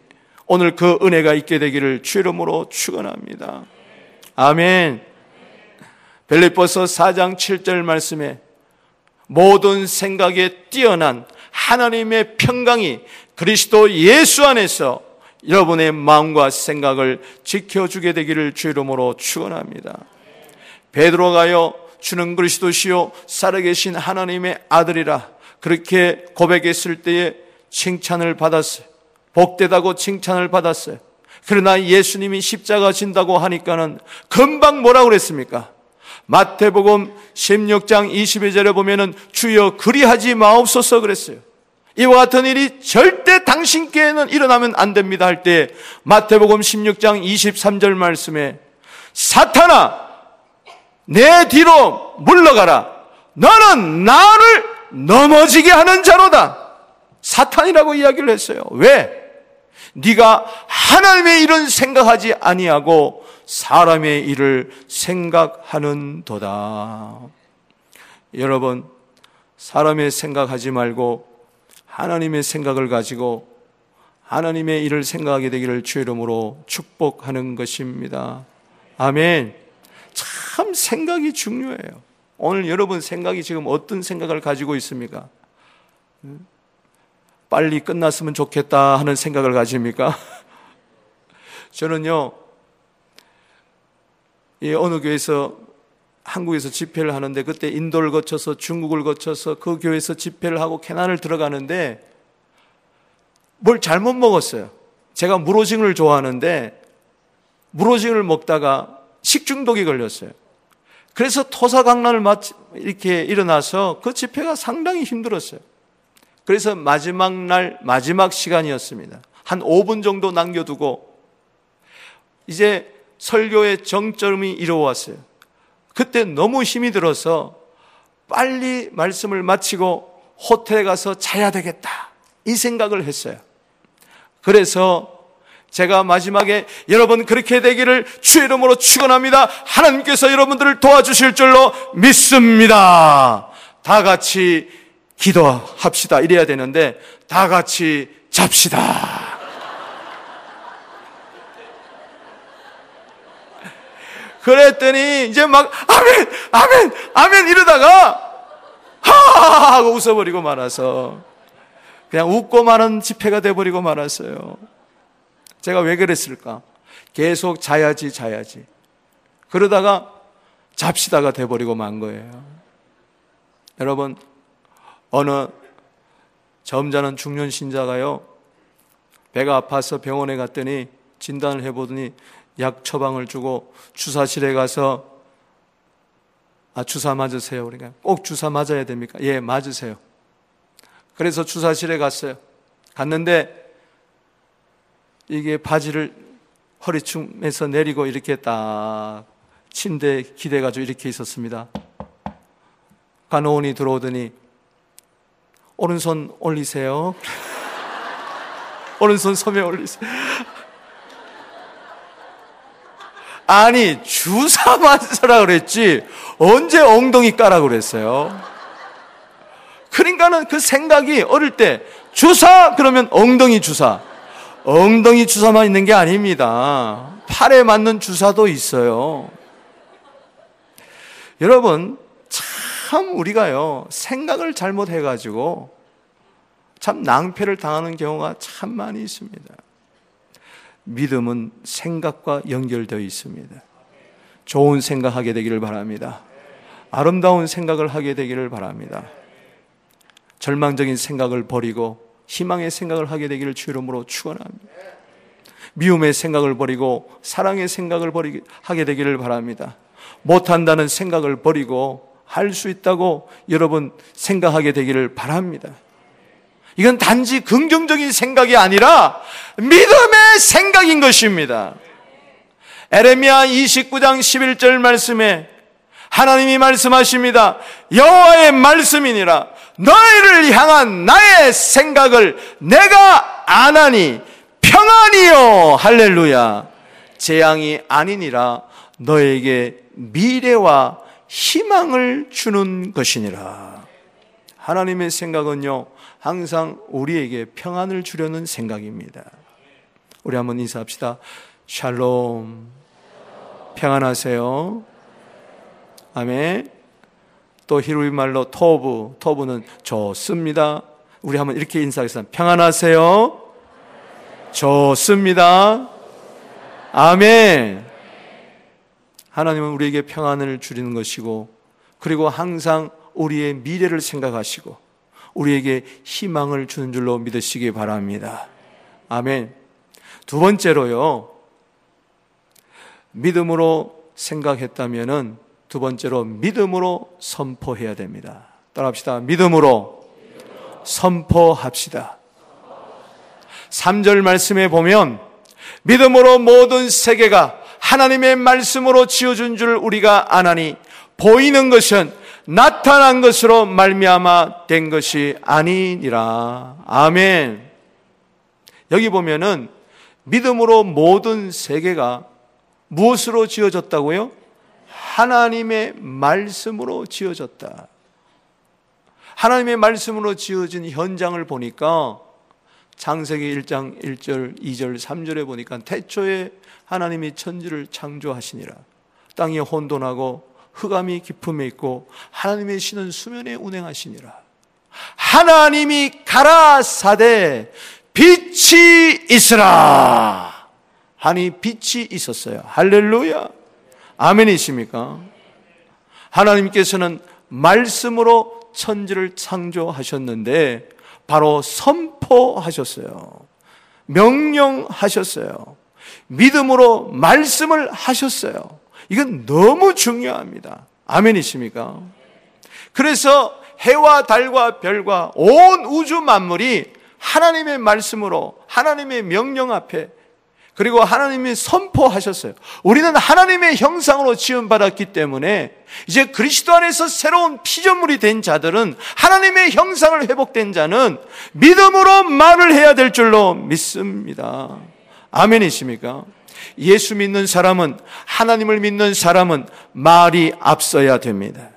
오늘 그 은혜가 있게 되기를 주 이름으로 축원합니다. 아멘. 빌립보서 4장 7절 말씀에 모든 생각에 뛰어난 하나님의 평강이 그리스도 예수 안에서 여러분의 마음과 생각을 지켜주게 되기를 주 이름으로 축원합니다. 베드로가요 주는 그리스도시요 살아계신 하나님의 아들이라 그렇게 고백했을 때에 칭찬을 받았어요. 복되다고 칭찬을 받았어요. 그러나 예수님이 십자가 진다고 하니까는 금방 뭐라고 그랬습니까? 마태복음 16장 22절에 보면은 주여 그리하지 마옵소서 그랬어요. 이와 같은 일이 절대 당신께는 일어나면 안 됩니다 할 때 마태복음 16장 23절 말씀에 사탄아 내 뒤로 물러가라 너는 나를 넘어지게 하는 자로다. 사탄이라고 이야기를 했어요. 왜? 네가 하나님의 일은 생각하지 아니하고 사람의 일을 생각하는 도다. 여러분, 사람의 생각하지 말고 하나님의 생각을 가지고 하나님의 일을 생각하게 되기를 주의 이름으로 축복하는 것입니다. 아멘. 참 생각이 중요해요. 오늘 여러분 생각이 지금 어떤 생각을 가지고 있습니까? 빨리 끝났으면 좋겠다 하는 생각을 가집니까? 저는요, 어느 교회에서 한국에서 집회를 하는데 그때 인도를 거쳐서 중국을 거쳐서 그 교회에서 집회를 하고 캐나다를 들어가는데 뭘 잘못 먹었어요. 제가 물오징어를 좋아하는데 물오징어를 먹다가 식중독이 걸렸어요. 그래서 토사강란을 이렇게 일어나서 그 집회가 상당히 힘들었어요. 그래서 마지막 날 마지막 시간이었습니다. 한 5분 정도 남겨두고 이제 설교의 정점이 이루어왔어요. 그때 너무 힘이 들어서 빨리 말씀을 마치고 호텔에 가서 자야 되겠다 이 생각을 했어요. 그래서 제가 마지막에 여러분 그렇게 되기를 주의 이름으로 축원합니다. 하나님께서 여러분들을 도와주실 줄로 믿습니다. 다 같이 기도합시다 이래야 되는데 다 같이 잡시다. 그랬더니 이제 막 아멘 아멘 아멘 이러다가 하하하 하고 웃어버리고 말아서 그냥 웃고 마는 집회가 돼버리고 말았어요. 제가 왜 그랬을까? 계속 자야지 그러다가 잡시다가 돼버리고 만 거예요. 여러분 어느 점잖은 중년 신자가요 배가 아파서 병원에 갔더니 진단을 해보더니 약 처방을 주고 주사실에 가서 주사 맞으세요. 그러니까 꼭 주사 맞아야 됩니까? 예, 맞으세요. 그래서 주사실에 갔어요. 갔는데 이게 바지를 허리춤에서 내리고 이렇게 딱 침대에 기대가지고 이렇게 있었습니다. 간호원이 들어오더니 오른손 올리세요. 오른손 섬에 올리세요. 아니 주사 맞으라 그랬지 언제 엉덩이 까라 그랬어요. 그러니까는 그 생각이 어릴 때 주사 그러면 엉덩이 주사만 있는 게 아닙니다. 팔에 맞는 주사도 있어요. 여러분 참 우리가요 생각을 잘못해가지고 참 낭패를 당하는 경우가 참 많이 있습니다. 믿음은 생각과 연결되어 있습니다. 좋은 생각하게 되기를 바랍니다. 아름다운 생각을 하게 되기를 바랍니다. 절망적인 생각을 버리고 희망의 생각을 하게 되기를 주 이름으로 축원합니다. 미움의 생각을 버리고 사랑의 생각을 하게 되기를 바랍니다. 못한다는 생각을 버리고 할 수 있다고 여러분 생각하게 되기를 바랍니다. 이건 단지 긍정적인 생각이 아니라 믿음의 생각인 것입니다. 에레미야 29장 11절 말씀에 하나님이 말씀하십니다. 여호와의 말씀이니라 너희를 향한 나의 생각을 내가 아나니 평안이요 할렐루야 재앙이 아니니라 너에게 미래와 희망을 주는 것이니라. 하나님의 생각은요 항상 우리에게 평안을 주려는 생각입니다. 우리 한번 인사합시다. 샬롬. 평안하세요. 아멘. 또 히브리 말로 토브. 토브는 좋습니다. 우리 한번 이렇게 인사하겠습니다. 평안하세요. 좋습니다. 아멘. 하나님은 우리에게 평안을 주시는 것이고, 그리고 항상 우리의 미래를 생각하시고 우리에게 희망을 주는 줄로 믿으시기 바랍니다. 아멘. 두 번째로요, 믿음으로 생각했다면은 두 번째로 믿음으로 선포해야 됩니다. 따라합시다. 믿음으로 선포합시다. 3절 말씀에 보면 믿음으로 모든 세계가 하나님의 말씀으로 지어준 줄 우리가 아나니 보이는 것은 나타난 것으로 말미암아 된 것이 아니니라. 아멘. 여기 보면은 믿음으로 모든 세계가 무엇으로 지어졌다고요? 하나님의 말씀으로 지어졌다. 하나님의 말씀으로 지어진 현장을 보니까 창세기 1장 1절, 2절, 3절에 보니까 태초에 하나님이 천지를 창조하시니라. 땅이 혼돈하고 흑암이 깊음에 있고 하나님의 신은 수면에 운행하시니라. 하나님이 가라사대 빛이 있으라. 아니, 빛이 있었어요. 할렐루야. 아멘이십니까? 하나님께서는 말씀으로 천지를 창조하셨는데 바로 선포하셨어요. 명령하셨어요. 믿음으로 말씀을 하셨어요. 이건 너무 중요합니다. 아멘이십니까? 그래서 해와 달과 별과 온 우주 만물이 하나님의 말씀으로, 하나님의 명령 앞에, 그리고 하나님이 선포하셨어요. 우리는 하나님의 형상으로 지음받았기 때문에 이제 그리스도 안에서 새로운 피조물이 된 자들은, 하나님의 형상을 회복된 자는 믿음으로 말을 해야 될 줄로 믿습니다. 아멘이십니까? 예수 믿는 사람은, 하나님을 믿는 사람은 말이 앞서야 됩니다.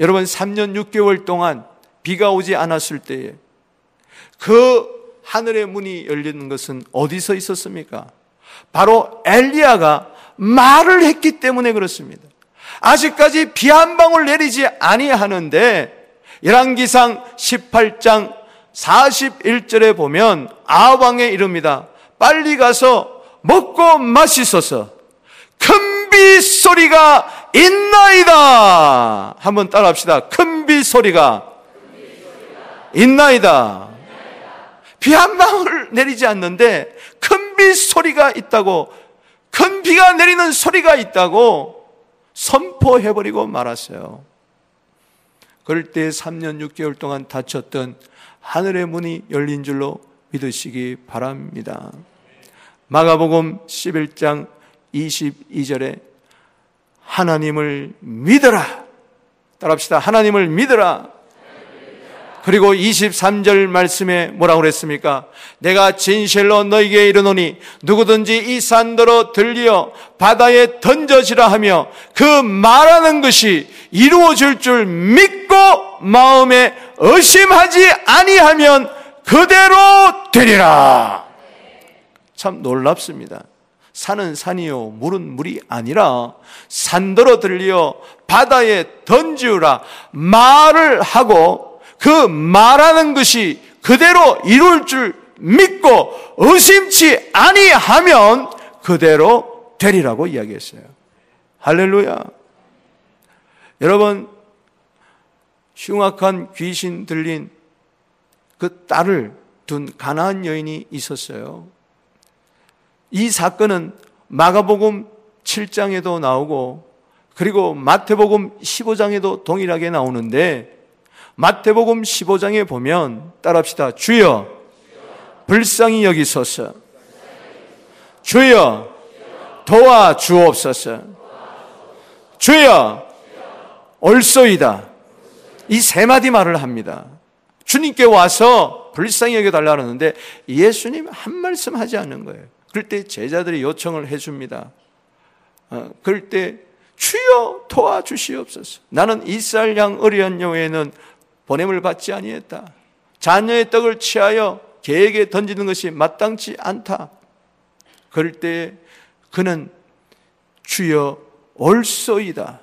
여러분, 3년 6개월 동안 비가 오지 않았을 때에 그 하늘의 문이 열리는 것은 어디서 있었습니까? 바로 엘리야가 말을 했기 때문에 그렇습니다. 아직까지 비 한 방울 내리지 아니하는데 열왕기상 18장 41절에 보면 아합왕에 이릅니다. 빨리 가서 먹고 마시소서, 큰 비 소리가 있나이다. 한번 따라합시다. 큰 비 소리가 있나이다. 비 한 방울 내리지 않는데 큰 비 소리가 있다고, 큰 비가 내리는 소리가 있다고 선포해버리고 말았어요. 그럴 때 3년 6개월 동안 닫혔던 하늘의 문이 열린 줄로 믿으시기 바랍니다. 마가복음 11장 22절에 하나님을 믿어라. 따라합시다. 하나님을 믿어라. 그리고 23절 말씀에 뭐라고 그랬습니까? 내가 진실로 너희에게 이르노니 누구든지 이 산더러 들리어 바다에 던져지라 하며 그 말하는 것이 이루어질 줄 믿고 마음에 의심하지 아니하면 그대로 되리라. 참 놀랍습니다. 산은 산이요 물은 물이 아니라 산더러 들리어 바다에 던지우라 말을 하고 그 말하는 것이 그대로 이룰 줄 믿고 의심치 아니하면 그대로 되리라고 이야기했어요. 할렐루야. 여러분, 흉악한 귀신 들린 그 딸을 둔 가나안 여인이 있었어요. 이 사건은 마가복음 7장에도 나오고 그리고 마태복음 15장에도 동일하게 나오는데, 마태복음 15장에 보면 따라합시다. 주여 불쌍히 여기소서, 주여 도와주옵소서, 주여 올소이다. 이 세 마디 말을 합니다. 주님께 와서 불쌍히 여겨달라고 하는데 예수님 한 말씀 하지 않는 거예요. 그럴 때 제자들이 요청을 해줍니다. 그럴 때 주여 도와주시옵소서, 나는 이스라엘 양 어린 여에는 보냄을 받지 아니했다. 자녀의 떡을 취하여 개에게 던지는 것이 마땅치 않다. 그럴 때에 그는 주여 올소이다.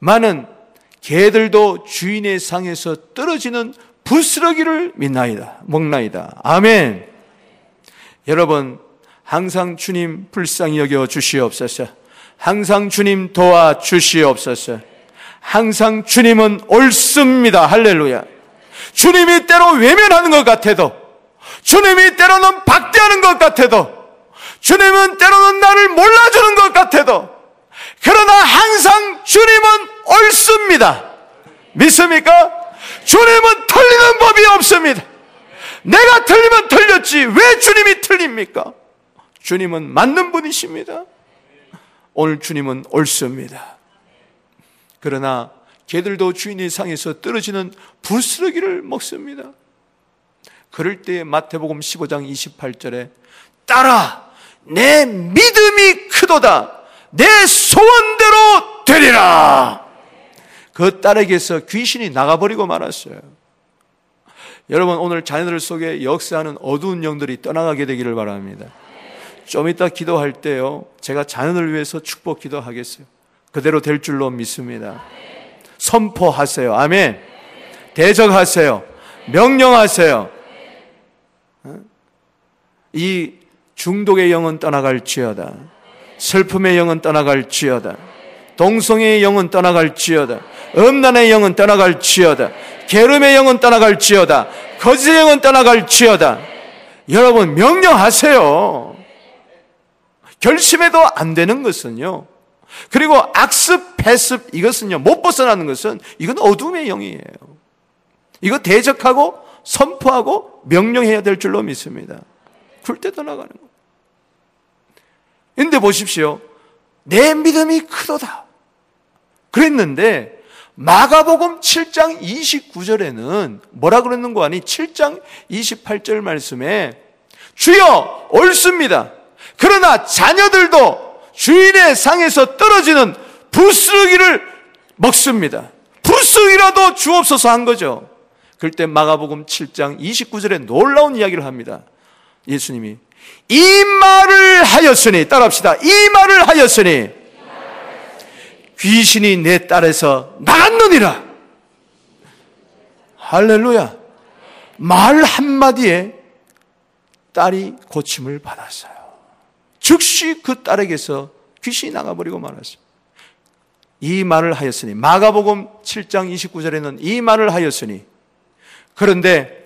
많은 개들도 주인의 상에서 떨어지는 부스러기를 믿나이다. 먹나이다. 아멘. 여러분 항상 주님 불쌍히 여겨 주시옵소서. 항상 주님 도와 주시옵소서. 항상 주님은 옳습니다. 할렐루야. 주님이 때로 외면하는 것 같아도, 주님이 때로는 박대하는 것 같아도, 주님은 때로는 나를 몰라주는 것 같아도, 그러나 항상 주님은 옳습니다. 믿습니까? 주님은 틀리는 법이 없습니다. 내가 틀리면 틀렸지 왜 주님이 틀립니까? 주님은 맞는 분이십니다. 오늘 주님은 옳습니다. 그러나 개들도 주인의 상에서 떨어지는 부스러기를 먹습니다. 그럴 때 마태복음 15장 28절에 따라 내 믿음이 크도다 내 소원대로 되리라. 그 딸에게서 귀신이 나가버리고 말았어요. 여러분 오늘 자녀들 속에 역사하는 어두운 영들이 떠나가게 되기를 바랍니다. 좀 이따 기도할 때요, 제가 자녀들 위해서 축복 기도하겠어요. 그대로 될 줄로 믿습니다. 선포하세요. 아멘. 대적하세요. 명령하세요. 이 중독의 영은 떠나갈지어다. 슬픔의 영은 떠나갈지어다. 동성애의 영은 떠나갈지어다. 음란의 영은 떠나갈지어다. 게으름의 영은 떠나갈지어다. 거짓의 영은 떠나갈지어다. 여러분 명령하세요. 결심해도 안 되는 것은요, 그리고 악습, 패습, 이것은요, 못 벗어나는 것은 이건 어둠의 영이에요. 이거 대적하고 선포하고 명령해야 될 줄로 믿습니다. 굴때 떠나가는 거예요. 그런데 보십시오. 내 믿음이 크도다 그랬는데 마가복음 7장 29절에는 뭐라 그러는 거 아니? 7장 28절 말씀에 주여 옳습니다. 그러나 자녀들도 주인의 상에서 떨어지는 부스러기를 먹습니다. 부스러기라도 주옵소서 한 거죠. 그럴 때 마가복음 7장 29절에 놀라운 이야기를 합니다. 예수님이 이 말을 하였으니, 따라합시다. 이 말을 하였으니 귀신이 내 딸에서 나갔느니라. 할렐루야. 말 한마디에 딸이 고침을 받았어요. 즉시 그 딸에게서 귀신이 나가버리고 말았어요. 이 말을 하였으니, 마가복음 7장 29절에는 이 말을 하였으니. 그런데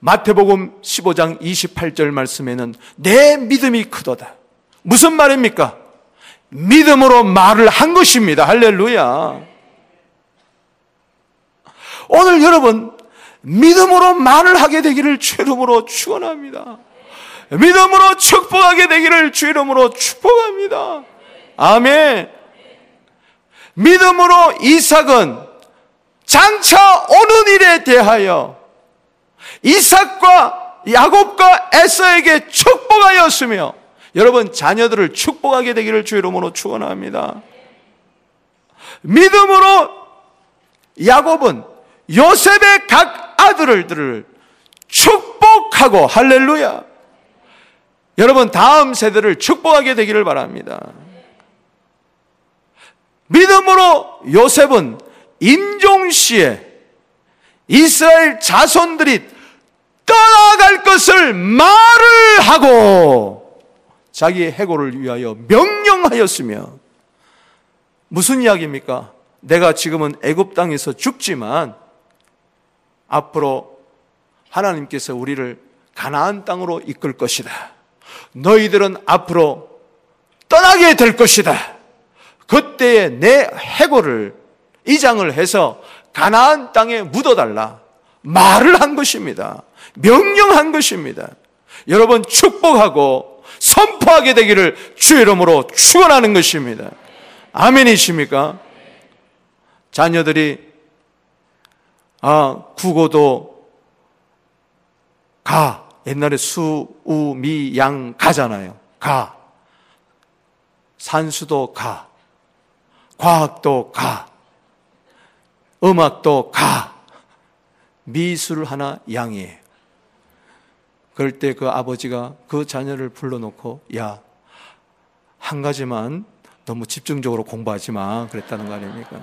마태복음 15장 28절 말씀에는 내 믿음이 크도다. 무슨 말입니까? 믿음으로 말을 한 것입니다. 할렐루야. 오늘 여러분 믿음으로 말을 하게 되기를 주 이름으로 축원합니다. 믿음으로 축복하게 되기를 주 이름으로 축복합니다. 아멘. 믿음으로 이삭은 장차 오는 일에 대하여 이삭과 야곱과 에서에게 축복하였으며, 여러분 자녀들을 축복하게 되기를 주 이름으로 축원합니다. 믿음으로 야곱은 요셉의 각 아들들을 축복하고, 할렐루야. 여러분 다음 세대를 축복하게 되기를 바랍니다. 믿음으로 요셉은 임종시에 이스라엘 자손들이 떠나갈 것을 말을 하고 자기의 해고를 위하여 명령하였으며. 무슨 이야기입니까? 내가 지금은 애굽 땅에서 죽지만 앞으로 하나님께서 우리를 가나안 땅으로 이끌 것이다. 너희들은 앞으로 떠나게 될 것이다. 그때에 내 해고를 이장을 해서 가나안 땅에 묻어달라 말을 한 것입니다. 명령한 것입니다. 여러분 축복하고 선포하게 되기를 주 이름으로 축원하는 것입니다. 아멘이십니까? 자녀들이 국어도 가, 옛날에 수, 우, 미, 양 가잖아요. 가, 산수도 가, 과학도 가, 음악도 가, 미술 하나 양이에요. 그럴 때 그 아버지가 그 자녀를 불러놓고 야, 한 가지만 너무 집중적으로 공부하지 마 그랬다는 거 아닙니까?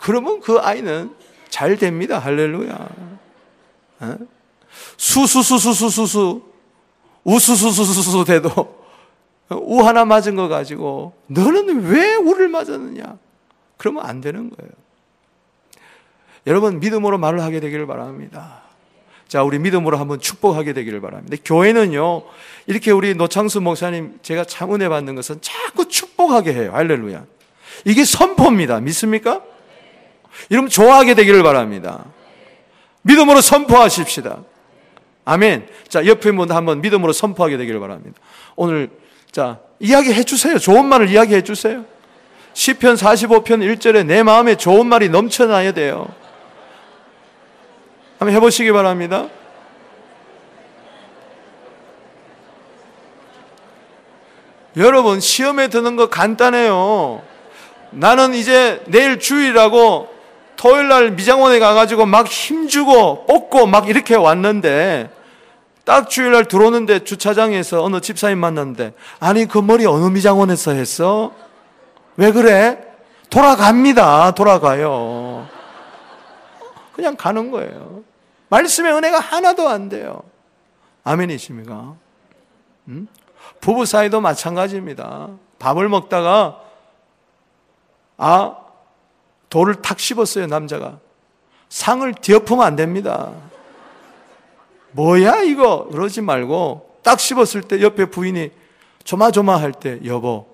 그러면 그 아이는 잘 됩니다. 할렐루야. 수수수수수수수 우수수수수수 돼도 우 하나 맞은 거 가지고 너는 왜 우를 맞았느냐? 그러면 안 되는 거예요. 여러분, 믿음으로 말을 하게 되기를 바랍니다. 자, 우리 믿음으로 한번 축복하게 되기를 바랍니다. 교회는요, 이렇게 우리 노창수 목사님, 제가 참 은혜 받는 것은 자꾸 축복하게 해요. 할렐루야. 이게 선포입니다. 믿습니까? 여러분 좋아하게 되기를 바랍니다. 믿음으로 선포하십시다. 아멘. 자, 옆에 분도 한번 믿음으로 선포하게 되기를 바랍니다. 오늘, 자, 이야기해 주세요. 좋은 말을 이야기해 주세요. 시편 45편 1절에 내 마음에 좋은 말이 넘쳐나야 돼요. 한번 해보시기 바랍니다. 여러분, 시험에 드는 거 간단해요. 나는 이제 내일 주일이라고 토요일날 미장원에 가가지고 막 힘주고 뽑고 막 이렇게 왔는데, 딱 주일날 들어오는데 주차장에서 어느 집사님 만났는데, 아니 그 머리 어느 미장원에서 했어? 왜 그래? 돌아갑니다. 돌아가요. 그냥 가는 거예요. 말씀의 은혜가 하나도 안 돼요. 아멘이십니까? 부부 사이도 마찬가지입니다. 밥을 먹다가 아, 돌을 탁 씹었어요. 남자가. 상을 뒤엎으면 안 됩니다. 뭐야 이거? 그러지 말고 딱 씹었을 때 옆에 부인이 조마조마할 때, 여보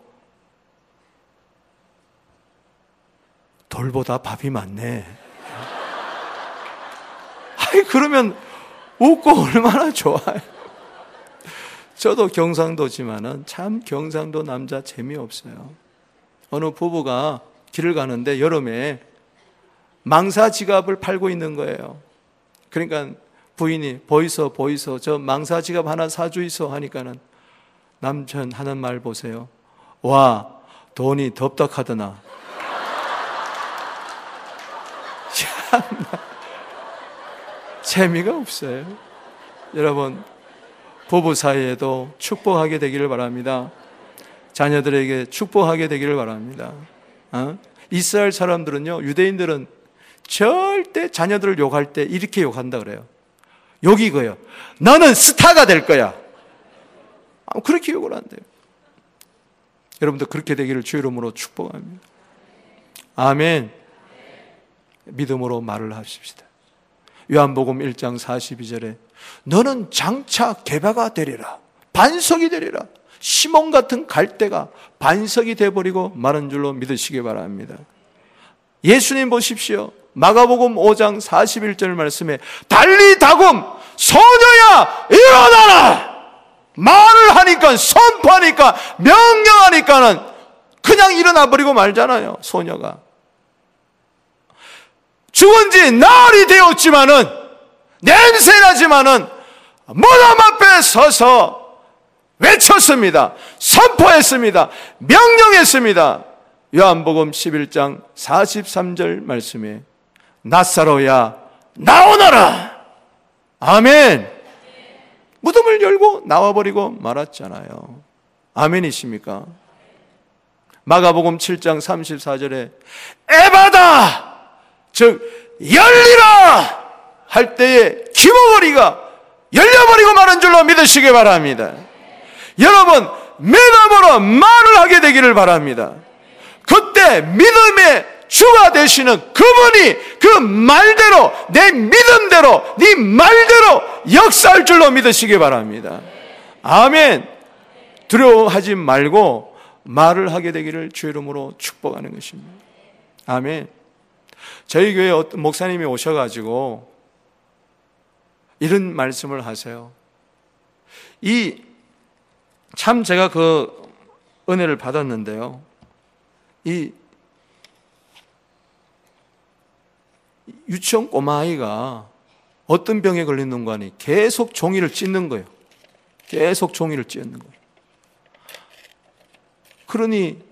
돌보다 밥이 많네. 그러면 웃고 얼마나 좋아요. 저도 경상도지만은 참 경상도 남자 재미없어요. 어느 부부가 길을 가는데 여름에 망사 지갑을 팔고 있는 거예요. 그러니까 부인이 보이소 저 망사 지갑 하나 사주이소 하니까는 남편 하는 말 보세요. 와 돈이 덥닥하더나. 참나. 재미가 없어요. 여러분, 부부 사이에도 축복하게 되기를 바랍니다. 자녀들에게 축복하게 되기를 바랍니다. 이스라엘 사람들은요, 유대인들은 절대 자녀들을 욕할 때 이렇게 욕한다 그래요. 욕이 이거예요. 너는 스타가 될 거야. 그렇게 욕을 한대요. 여러분도 그렇게 되기를 주 이름으로 축복합니다. 아멘. 믿음으로 말을 하십시다. 요한복음 1장 42절에 너는 장차 개바가 되리라, 반석이 되리라, 시몬 같은 갈대가 반석이 되어버리고 마른 줄로 믿으시기 바랍니다. 예수님 보십시오. 마가복음 5장 41절 말씀에 달리 다굼 소녀야 일어나라. 말을 하니까, 선포하니까, 명령하니까는 그냥 일어나버리고 말잖아요. 소녀가 죽은 지 나흘이 되었지만은, 냄새나지만은, 무덤 앞에 서서 외쳤습니다. 선포했습니다. 명령했습니다. 요한복음 11장 43절 말씀에, 낫사로야, 나오너라! 아멘! 무덤을 열고 나와버리고 말았잖아요. 아멘이십니까? 마가복음 7장 34절에, 에바다! 즉 열리라 할 때에 기모거리가 열려버리고 마는 줄로 믿으시기 바랍니다. 여러분, 믿음으로 말을 하게 되기를 바랍니다. 그때 믿음의 주가 되시는 그분이 그 말대로, 내 믿음대로, 네 말대로 역사할 줄로 믿으시기 바랍니다. 아멘. 두려워하지 말고 말을 하게 되기를 주 이름으로 축복하는 것입니다. 아멘. 저희 교회 어떤 목사님이 오셔가지고 이런 말씀을 하세요. 참 제가 그 은혜를 받았는데요. 이 유치원 꼬마아이가 어떤 병에 걸리는 거 아니, 계속 종이를 찢는 거예요. 계속 종이를 찢는 거예요. 그러니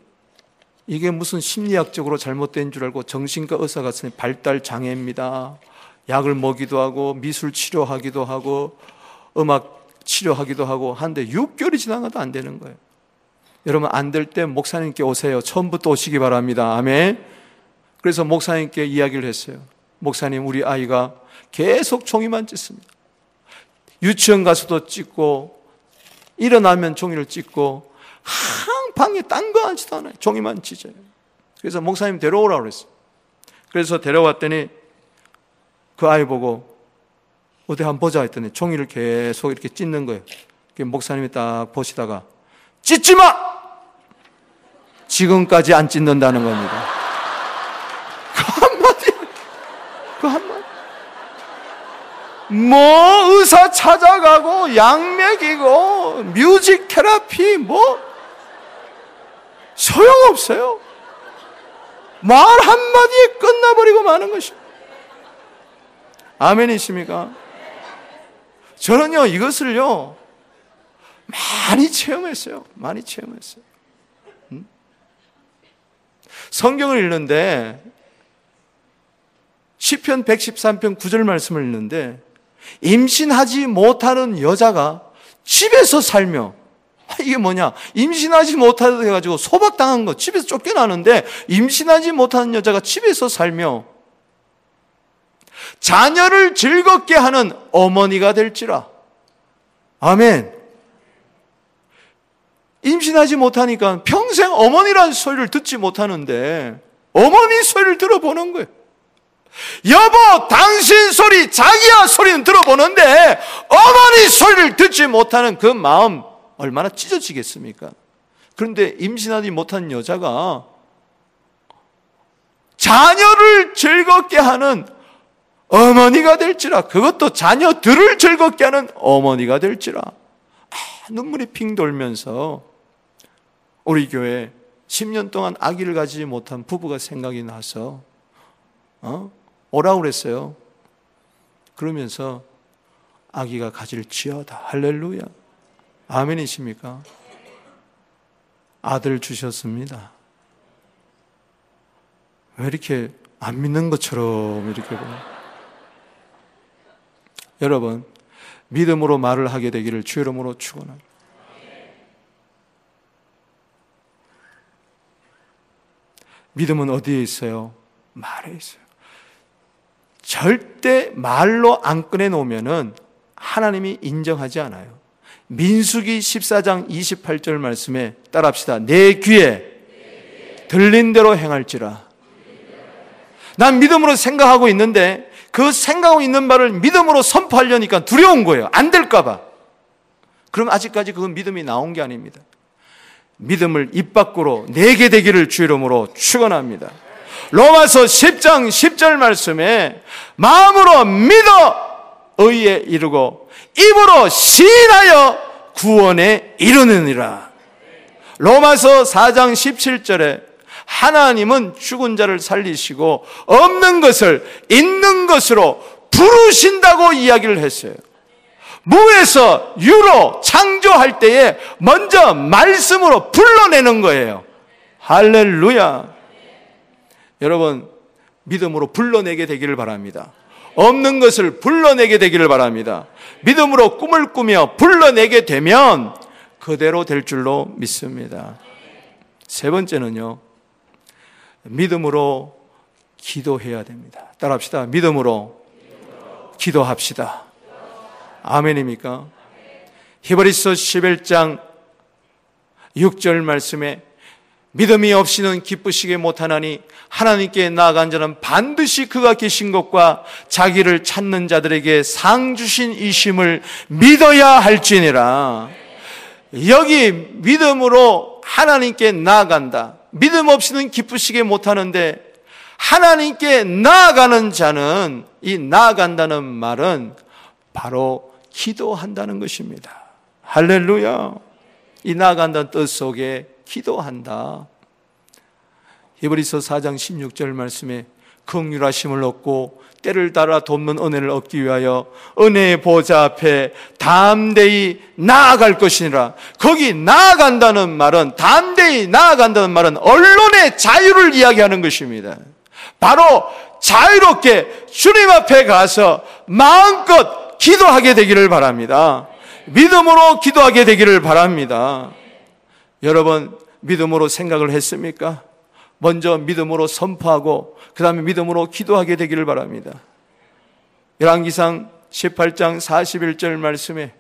이게 무슨 심리학적으로 잘못된 줄 알고 정신과 의사 같은 발달 장애입니다. 약을 먹기도 하고 미술 치료하기도 하고 음악 치료하기도 하고 하는데 6개월이 지나가도 안 되는 거예요. 여러분, 안 될 때 목사님께 오세요. 처음부터 오시기 바랍니다. 아멘. 그래서 목사님께 이야기를 했어요. 목사님, 우리 아이가 계속 종이만 찢습니다. 유치원 가서도 찢고 일어나면 종이를 찢고 한 방에 딴 거 하지도 않아요. 종이만 찢어요. 그래서 목사님 데려오라고 그랬어요. 그래서 데려왔더니 그 아이 보고 어디 한번 보자 했더니 종이를 계속 이렇게 찢는 거예요. 목사님이 딱 보시다가 찢지 마! 지금까지 안 찢는다는 겁니다. 그 한마디. 뭐 의사 찾아가고 약맥이고 뮤직 테라피 뭐 소용없어요. 말 한마디에 끝나버리고 마는 것입니다. 아멘이십니까? 저는요 이것을요 많이 체험했어요. 성경을 읽는데 시편 113편 9절 말씀을 읽는데 임신하지 못하는 여자가 집에서 살며, 이게 뭐냐, 임신하지 못하다고 해가지고 소박당한 거, 집에서 쫓겨나는데 임신하지 못하는 여자가 집에서 살며 자녀를 즐겁게 하는 어머니가 될지라. 아멘. 임신하지 못하니까 평생 어머니라는 소리를 듣지 못하는데 어머니 소리를 들어보는 거예요. 여보 당신 소리, 자기야 소리는 들어보는데 어머니 소리를 듣지 못하는 그 마음 얼마나 찢어지겠습니까? 그런데 임신하지 못한 여자가 자녀를 즐겁게 하는 어머니가 될지라. 그것도 자녀들을 즐겁게 하는 어머니가 될지라. 눈물이 핑 돌면서 우리 교회 10년 동안 아기를 가지지 못한 부부가 생각이 나서 오라고 그랬어요. 그러면서 아기가 가질지어다. 할렐루야. 아멘이십니까? 아들 주셨습니다. 왜 이렇게 안 믿는 것처럼 이렇게 여러분 믿음으로 말을 하게 되기를 주 이름으로 축원합니다. 믿음은 어디에 있어요? 말에 있어요. 절대 말로 안 꺼내놓으면 하나님이 인정하지 않아요. 민수기 14장 28절 말씀에 따라 합시다. 내 귀에 들린 대로 행할지라. 난 믿음으로 생각하고 있는데 그 생각하고 있는 말을 믿음으로 선포하려니까 두려운 거예요. 안 될까 봐. 그럼 아직까지 그건 믿음이 나온 게 아닙니다. 믿음을 입 밖으로 내게 되기를 주 이름으로 축원합니다. 로마서 10장 10절 말씀에 마음으로 믿어 의에 이르고 입으로 시인하여 구원에 이르느니라. 로마서 4장 17절에 하나님은 죽은 자를 살리시고 없는 것을 있는 것으로 부르신다고 이야기를 했어요. 무에서 유로 창조할 때에 먼저 말씀으로 불러내는 거예요. 할렐루야. 여러분 믿음으로 불러내게 되기를 바랍니다. 없는 것을 불러내게 되기를 바랍니다. 믿음으로 꿈을 꾸며 불러내게 되면 그대로 될 줄로 믿습니다. 세 번째는요, 믿음으로 기도해야 됩니다. 따라 합시다. 믿음으로 기도합시다. 아멘입니까? 아멘. 히브리서 11장 6절 말씀에 믿음이 없이는 기쁘시게 못하나니 하나님께 나아간 자는 반드시 그가 계신 것과 자기를 찾는 자들에게 상 주신 이심을 믿어야 할지니라. 여기 믿음으로 하나님께 나아간다. 믿음 없이는 기쁘시게 못하는데 하나님께 나아가는 자는, 이 나아간다는 말은 바로 기도한다는 것입니다. 할렐루야. 이 나아간다는 뜻 속에 기도한다. 히브리서 4장 16절 말씀에 긍휼하심을 얻고 때를 따라 돕는 은혜를 얻기 위하여 은혜의 보좌 앞에 담대히 나아갈 것이니라. 거기 나아간다는 말은, 담대히 나아간다는 말은 언론의 자유를 이야기하는 것입니다. 바로 자유롭게 주님 앞에 가서 마음껏 기도하게 되기를 바랍니다. 믿음으로 기도하게 되기를 바랍니다. 여러분 믿음으로 생각을 했습니까? 먼저 믿음으로 선포하고 그 다음에 믿음으로 기도하게 되기를 바랍니다. 열왕기상 18장 41절 말씀에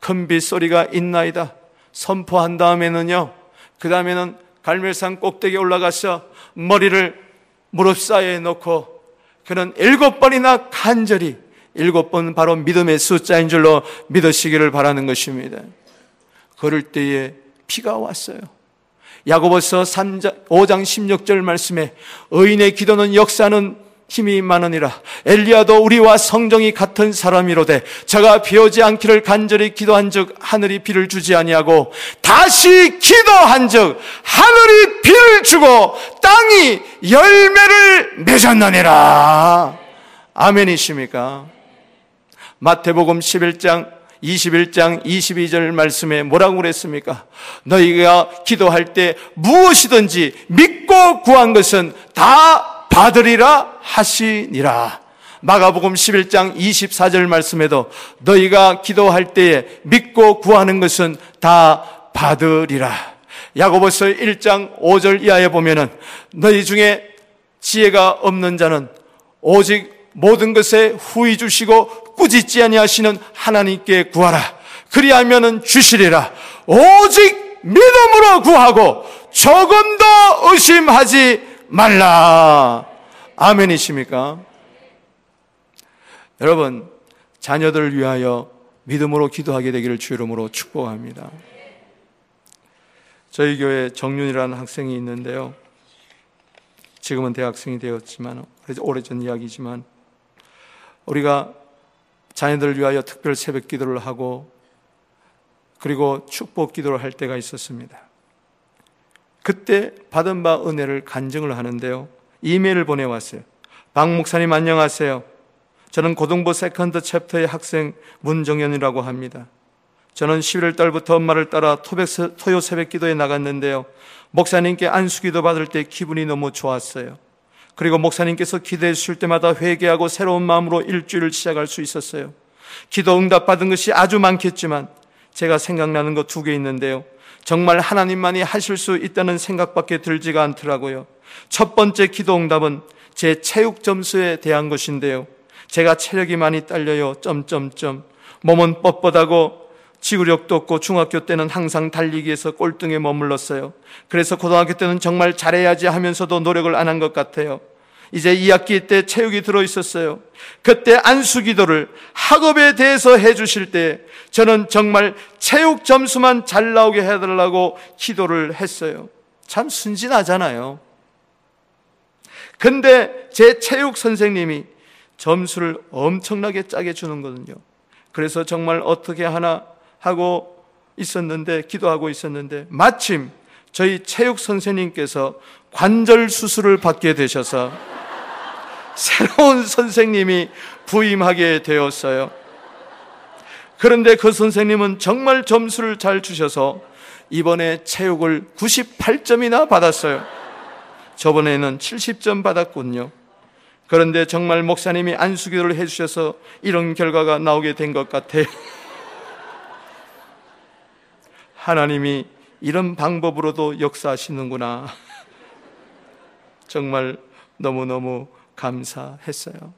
큰 빗소리가 있나이다 선포한 다음에는요, 그 다음에는 갈멜산 꼭대기에 올라가서 머리를 무릎 사이에 놓고 그는 7번이나 간절히, 7번 바로 믿음의 숫자인 줄로 믿으시기를 바라는 것입니다. 그럴 때에 피가 왔어요. 야고보서 5장 16절 말씀에 의인의 기도는 역사는 힘이 많으니라 엘리야도 우리와 성정이 같은 사람이로되 저가 비 오지 않기를 간절히 기도한즉 하늘이 비를 주지 아니하고 다시 기도한즉 하늘이 비를 주고 땅이 열매를 맺었나니라. 아멘이십니까? 마태복음 21장 22절 말씀에 뭐라고 그랬습니까? 너희가 기도할 때 무엇이든지 믿고 구한 것은 다 받으리라 하시니라. 마가복음 11장 24절 말씀에도 너희가 기도할 때에 믿고 구하는 것은 다 받으리라. 야고보서 1장 5절 이하에 보면은 너희 중에 지혜가 없는 자는 오직 모든 것에 후히 주시고 꾸짖지 아니하시는 하나님께 구하라. 그리하면은 주시리라. 오직 믿음으로 구하고 조금 더 의심하지 말라. 아멘이십니까? 여러분, 자녀들을 위하여 믿음으로 기도하게 되기를 주 이름으로 축복합니다. 저희 교회에 정윤이라는 학생이 있는데요, 지금은 대학생이 되었지만 오래전 이야기지만 우리가 자녀들을 위하여 특별 새벽 기도를 하고 그리고 축복 기도를 할 때가 있었습니다. 그때 받은 바 은혜를 간증을 하는데요, 이메일을 보내왔어요. 박 목사님 안녕하세요. 저는 고등부 세컨드 챕터의 학생 문정현이라고 합니다. 저는 11월 달부터 엄마를 따라 토요 새벽 기도에 나갔는데요, 목사님께 안수기도 받을 때 기분이 너무 좋았어요. 그리고 목사님께서 기도해 주실 때마다 회개하고 새로운 마음으로 일주일을 시작할 수 있었어요. 기도 응답 받은 것이 아주 많겠지만 제가 생각나는 거 2개 있는데요, 정말 하나님만이 하실 수 있다는 생각밖에 들지가 않더라고요. 첫 번째 기도 응답은 제 체육 점수에 대한 것인데요, 제가 체력이 많이 딸려요. 몸은 뻣뻣하고 지구력도 없고 중학교 때는 항상 달리기에서 꼴등에 머물렀어요. 그래서 고등학교 때는 정말 잘해야지 하면서도 노력을 안 한 것 같아요. 이제 2학기 때 체육이 들어있었어요. 그때 안수기도를 학업에 대해서 해주실 때 저는 정말 체육 점수만 잘 나오게 해달라고 기도를 했어요. 참 순진하잖아요. 근데 제 체육 선생님이 점수를 엄청나게 짜게 주는 거거든요. 그래서 정말 어떻게 하나 하고 있었는데, 기도하고 있었는데 마침 저희 체육 선생님께서 관절 수술을 받게 되셔서 새로운 선생님이 부임하게 되었어요. 그런데 그 선생님은 정말 점수를 잘 주셔서 이번에 체육을 98점이나 받았어요. 저번에는 70점 받았군요. 그런데 정말 목사님이 안수기도를 해주셔서 이런 결과가 나오게 된 것 같아요. 하나님이 이런 방법으로도 역사하시는구나. 정말 너무너무 감사했어요.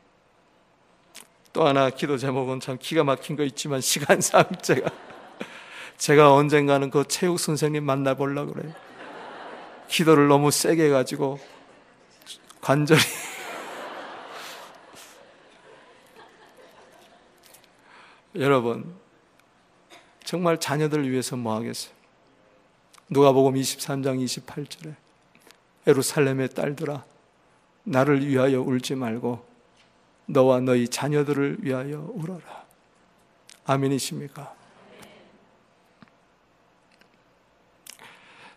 또 하나 기도 제목은 참 기가 막힌 거 있지만 시간상 제가 언젠가는 그 체육 선생님 만나보려고 그래요. 기도를 너무 세게 해가지고 관절이 여러분, 정말 자녀들 위해서 뭐 하겠어요? 누가복음 23장 28절에 예루살렘의 딸들아 나를 위하여 울지 말고 너와 너희 자녀들을 위하여 울어라. 아멘이십니까?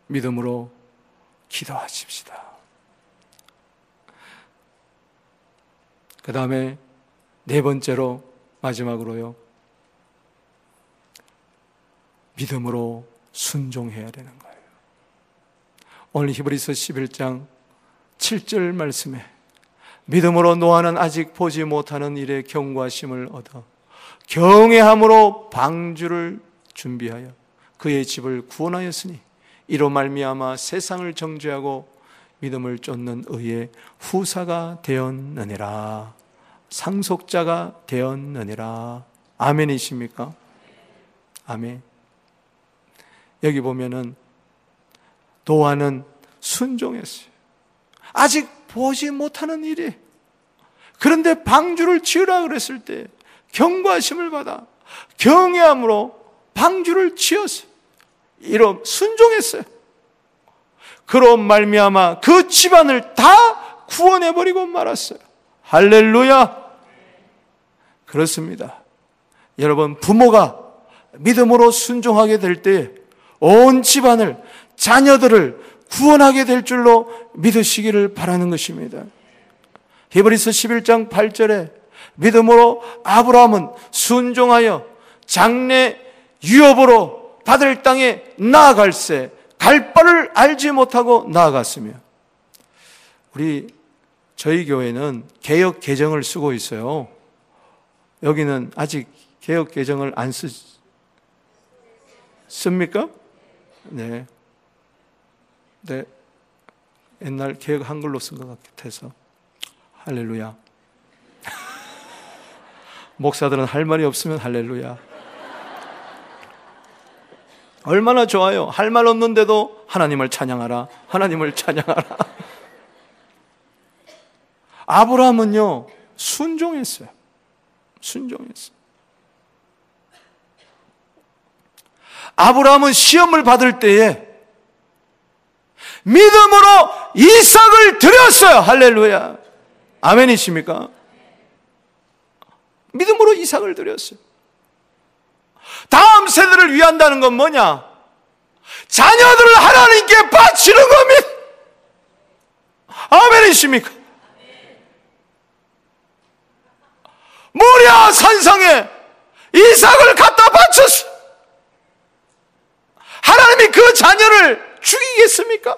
믿음으로 기도하십시다. 그 다음에 4번째로 마지막으로요, 믿음으로 순종해야 되는 거예요. 오늘 히브리서 11장 7절 말씀에 믿음으로 노아는 아직 보지 못하는 일에 경고하심을 얻어 경외함으로 방주를 준비하여 그의 집을 구원하였으니 이로 말미암아 세상을 정죄하고 믿음을 쫓는 의의 후사가 되었느니라. 상속자가 되었느니라. 아멘이십니까? 아멘. 여기 보면은 노아는 순종했어요. 아직 보지 못하는 일이. 그런데 방주를 지으라 그랬을 때 경고하심을 받아 경외함으로 방주를 지었어요. 이런 순종했어요. 그런 말미암아 그 집안을 다 구원해버리고 말았어요. 할렐루야. 그렇습니다. 여러분, 부모가 믿음으로 순종하게 될 때 온 집안을, 자녀들을 구원하게 될 줄로 믿으시기를 바라는 것입니다. 히브리서 11장 8절에 믿음으로 아브라함은 순종하여 장래 유업으로 받을 땅에 나아갈세 갈 바를 알지 못하고 나아갔으며. 저희 교회는 개역 개정을 쓰고 있어요. 여기는 아직 개역 개정을 안 씁니까? 네. 네. 옛날 개역 한글로 쓴 것 같아서. 할렐루야. 목사들은 할 말이 없으면 할렐루야. 얼마나 좋아요. 할 말 없는데도 하나님을 찬양하라. 하나님을 찬양하라. 아브라함은요, 순종했어요. 순종했어요. 아브라함은 시험을 받을 때에 믿음으로 이삭을 드렸어요. 할렐루야. 아멘이십니까? 믿음으로 이삭을 드렸어요. 다음 세대를 위한다는 건 뭐냐? 자녀들을 하나님께 바치는 겁니다. 아멘이십니까? 모리아 산상에 이삭을 갖다 바쳤어. 하나님이 그 자녀를 죽이겠습니까?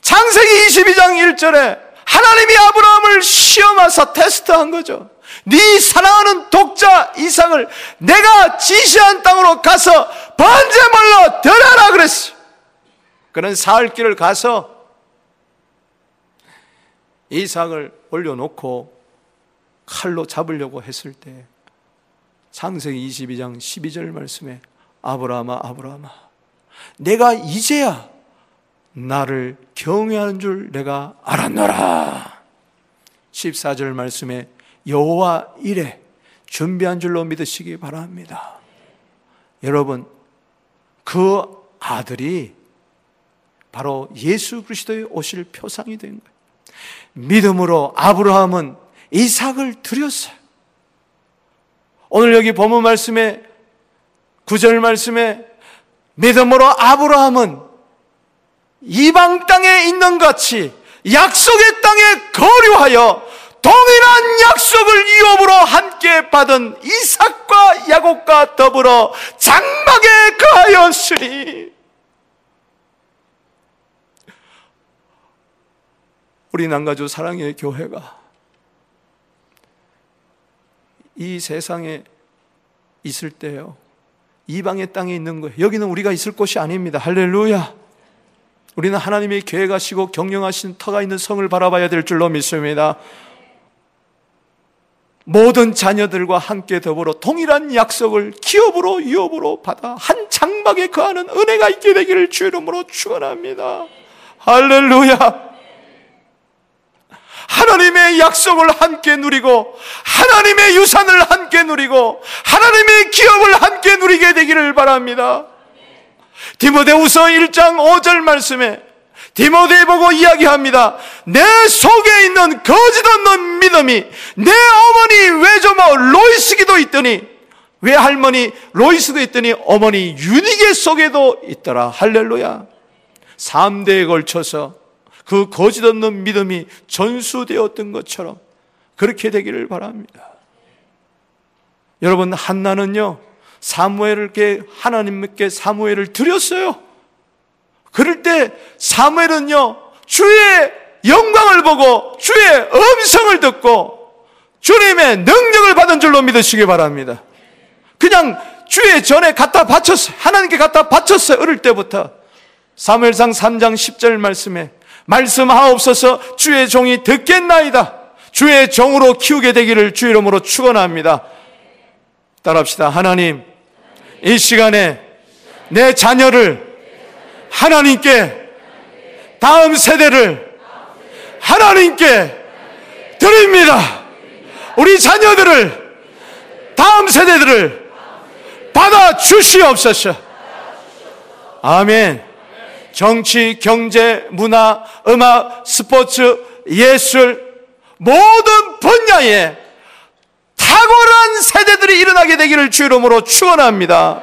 창세기 22장 1절에 하나님이 아브라함을 시험하사 테스트한 거죠. 네 사랑하는 독자 이삭을 내가 지시한 땅으로 가서 번제물로 드려라 그랬어. 그는 사흘길을 가서 이삭을 올려놓고 칼로 잡으려고 했을 때 창세기 22장 12절 말씀에 아브라함아 아브라함아 내가 이제야 나를 경외하는 줄 내가 알았노라. 14절 말씀에 여호와 이레 준비한 줄로 믿으시기 바랍니다. 여러분, 그 아들이 바로 예수 그리스도의 오실 표상이 된 거예요. 믿음으로 아브라함은 이삭을 드렸어요. 오늘 여기 본문 말씀에 9절 말씀에 믿음으로 아브라함은 이방 땅에 있는 같이 약속의 땅에 거류하여 동일한 약속을 유업으로 함께 받은 이삭과 야곱과 더불어 장막에 거하였으니. 우리 난가주 사랑의 교회가 이 세상에 있을 때요, 이방의 땅에 있는 거예요. 여기는 우리가 있을 곳이 아닙니다. 할렐루야. 우리는 하나님이 계획하시고 경영하신 터가 있는 성을 바라봐야 될 줄로 믿습니다. 모든 자녀들과 함께 더불어 동일한 약속을 기업으로 유업으로 받아 한 장막에 거하는 은혜가 있게 되기를 주 이름으로 축원합니다. 할렐루야. 하나님의 약속을 함께 누리고 하나님의 유산을 함께 누리고 하나님의 기업을 함께 누리게 되기를 바랍니다. 디모데후서 1장 5절 말씀에 디모데 보고 이야기합니다. 내 속에 있는 거짓 없는 믿음이 내 어머니 외조모 로이스기도 있더니 외할머니 로이스도 있더니 어머니 유니게 속에도 있더라. 할렐루야. 3대에 걸쳐서 그 거짓 없는 믿음이 전수되었던 것처럼 그렇게 되기를 바랍니다. 여러분, 한나는요, 사무엘에게 하나님께 사무엘을 드렸어요. 그럴 때 사무엘은요, 주의 영광을 보고 주의 음성을 듣고 주님의 능력을 받은 줄로 믿으시기 바랍니다. 그냥 주의 전에 갖다 바쳤어요. 하나님께 갖다 바쳤어요. 어릴 때부터. 사무엘상 3장 10절 말씀에 말씀하옵소서 주의 종이 듣겠나이다. 주의 종으로 키우게 되기를 주의 이름으로 축원합니다. 따라합시다. 하나님, 이 시간에 내 자녀를 하나님께, 다음 세대를 하나님께 드립니다. 우리 자녀들을, 다음 세대들을 받아 주시옵소서. 아멘. 정치, 경제, 문화, 음악, 스포츠, 예술 모든 분야에 탁월한 세대들이 일어나게 되기를 주의 이름으로 축원합니다.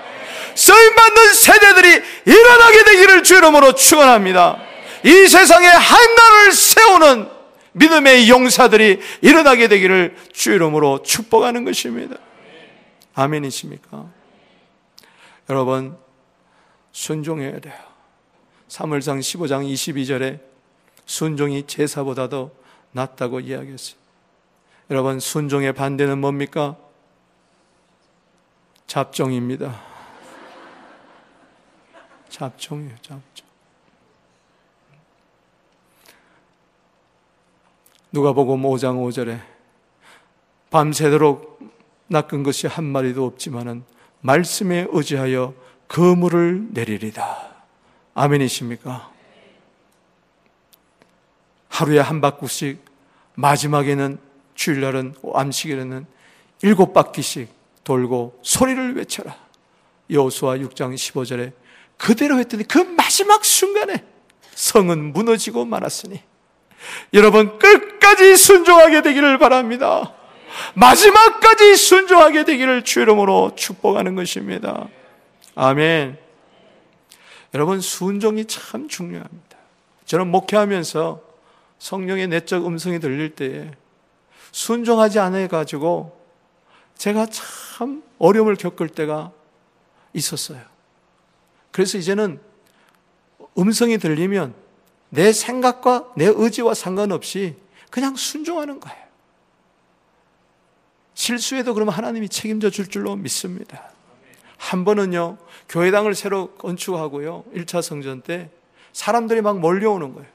쓰임받는 세대들이 일어나게 되기를 주의 이름으로 축원합니다. 이 세상에 한 나라를 세우는 믿음의 용사들이 일어나게 되기를 주의 이름으로 축복하는 것입니다. 아멘이십니까? 여러분, 순종해야 돼요. 사무엘상 15장 22절에 순종이 제사보다 더 낫다고 이야기했어요. 여러분, 순종의 반대는 뭡니까? 잡종입니다. 잡종이에요, 잡종. 누가복음 5장 5절에 밤새도록 낚은 것이 한 마리도 없지만은 말씀에 의지하여 그물을 내리리다. 아멘이십니까? 하루에 한 바퀴씩, 마지막에는 주일날은 안식일에는 7바퀴씩 돌고 소리를 외쳐라. 여호수아 6장 15절에 그대로 했더니 그 마지막 순간에 성은 무너지고 말았으니, 여러분 끝까지 순종하게 되기를 바랍니다. 마지막까지 순종하게 되기를 주의 이름으로 축복하는 것입니다. 아멘. 여러분, 순종이 참 중요합니다. 저는 목회하면서 성령의 내적 음성이 들릴 때에 순종하지 않아가지고 제가 참 어려움을 겪을 때가 있었어요. 그래서 이제는 음성이 들리면 내 생각과 내 의지와 상관없이 그냥 순종하는 거예요. 실수해도 그러면 하나님이 책임져 줄 줄로 믿습니다. 한 번은요, 교회당을 새로 건축하고요, 1차 성전 때 사람들이 막 몰려오는 거예요.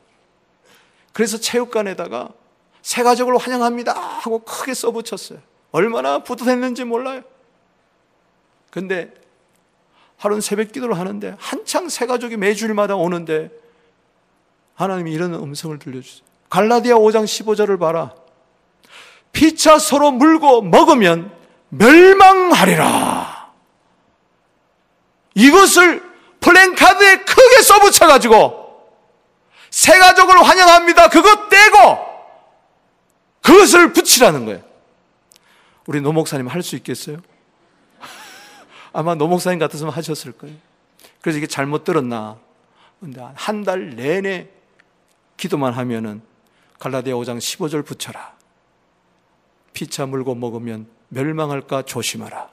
그래서 체육관에다가 새 가족을 환영합니다 하고 크게 써붙였어요. 얼마나 뿌듯했는지 몰라요. 근데 하루는 새벽 기도를 하는데 한창 새 가족이 매주일마다 오는데 하나님이 이런 음성을 들려주세요. 갈라디아 5장 15절을 봐라. 피차 서로 물고 먹으면 멸망하리라. 이것을 플랜카드에 크게 써붙여가지고 새 가족을 환영합니다 그거 떼고 그것을 붙이라는 거예요. 우리 노 목사님 할 수 있겠어요? 아마 노 목사님 같았으면 하셨을 거예요. 그래서 이게 잘못 들었나. 근데 한 달 내내 기도만 하면은 갈라디아 5장 15절 붙여라. 피차 물고 먹으면 멸망할까 조심하라.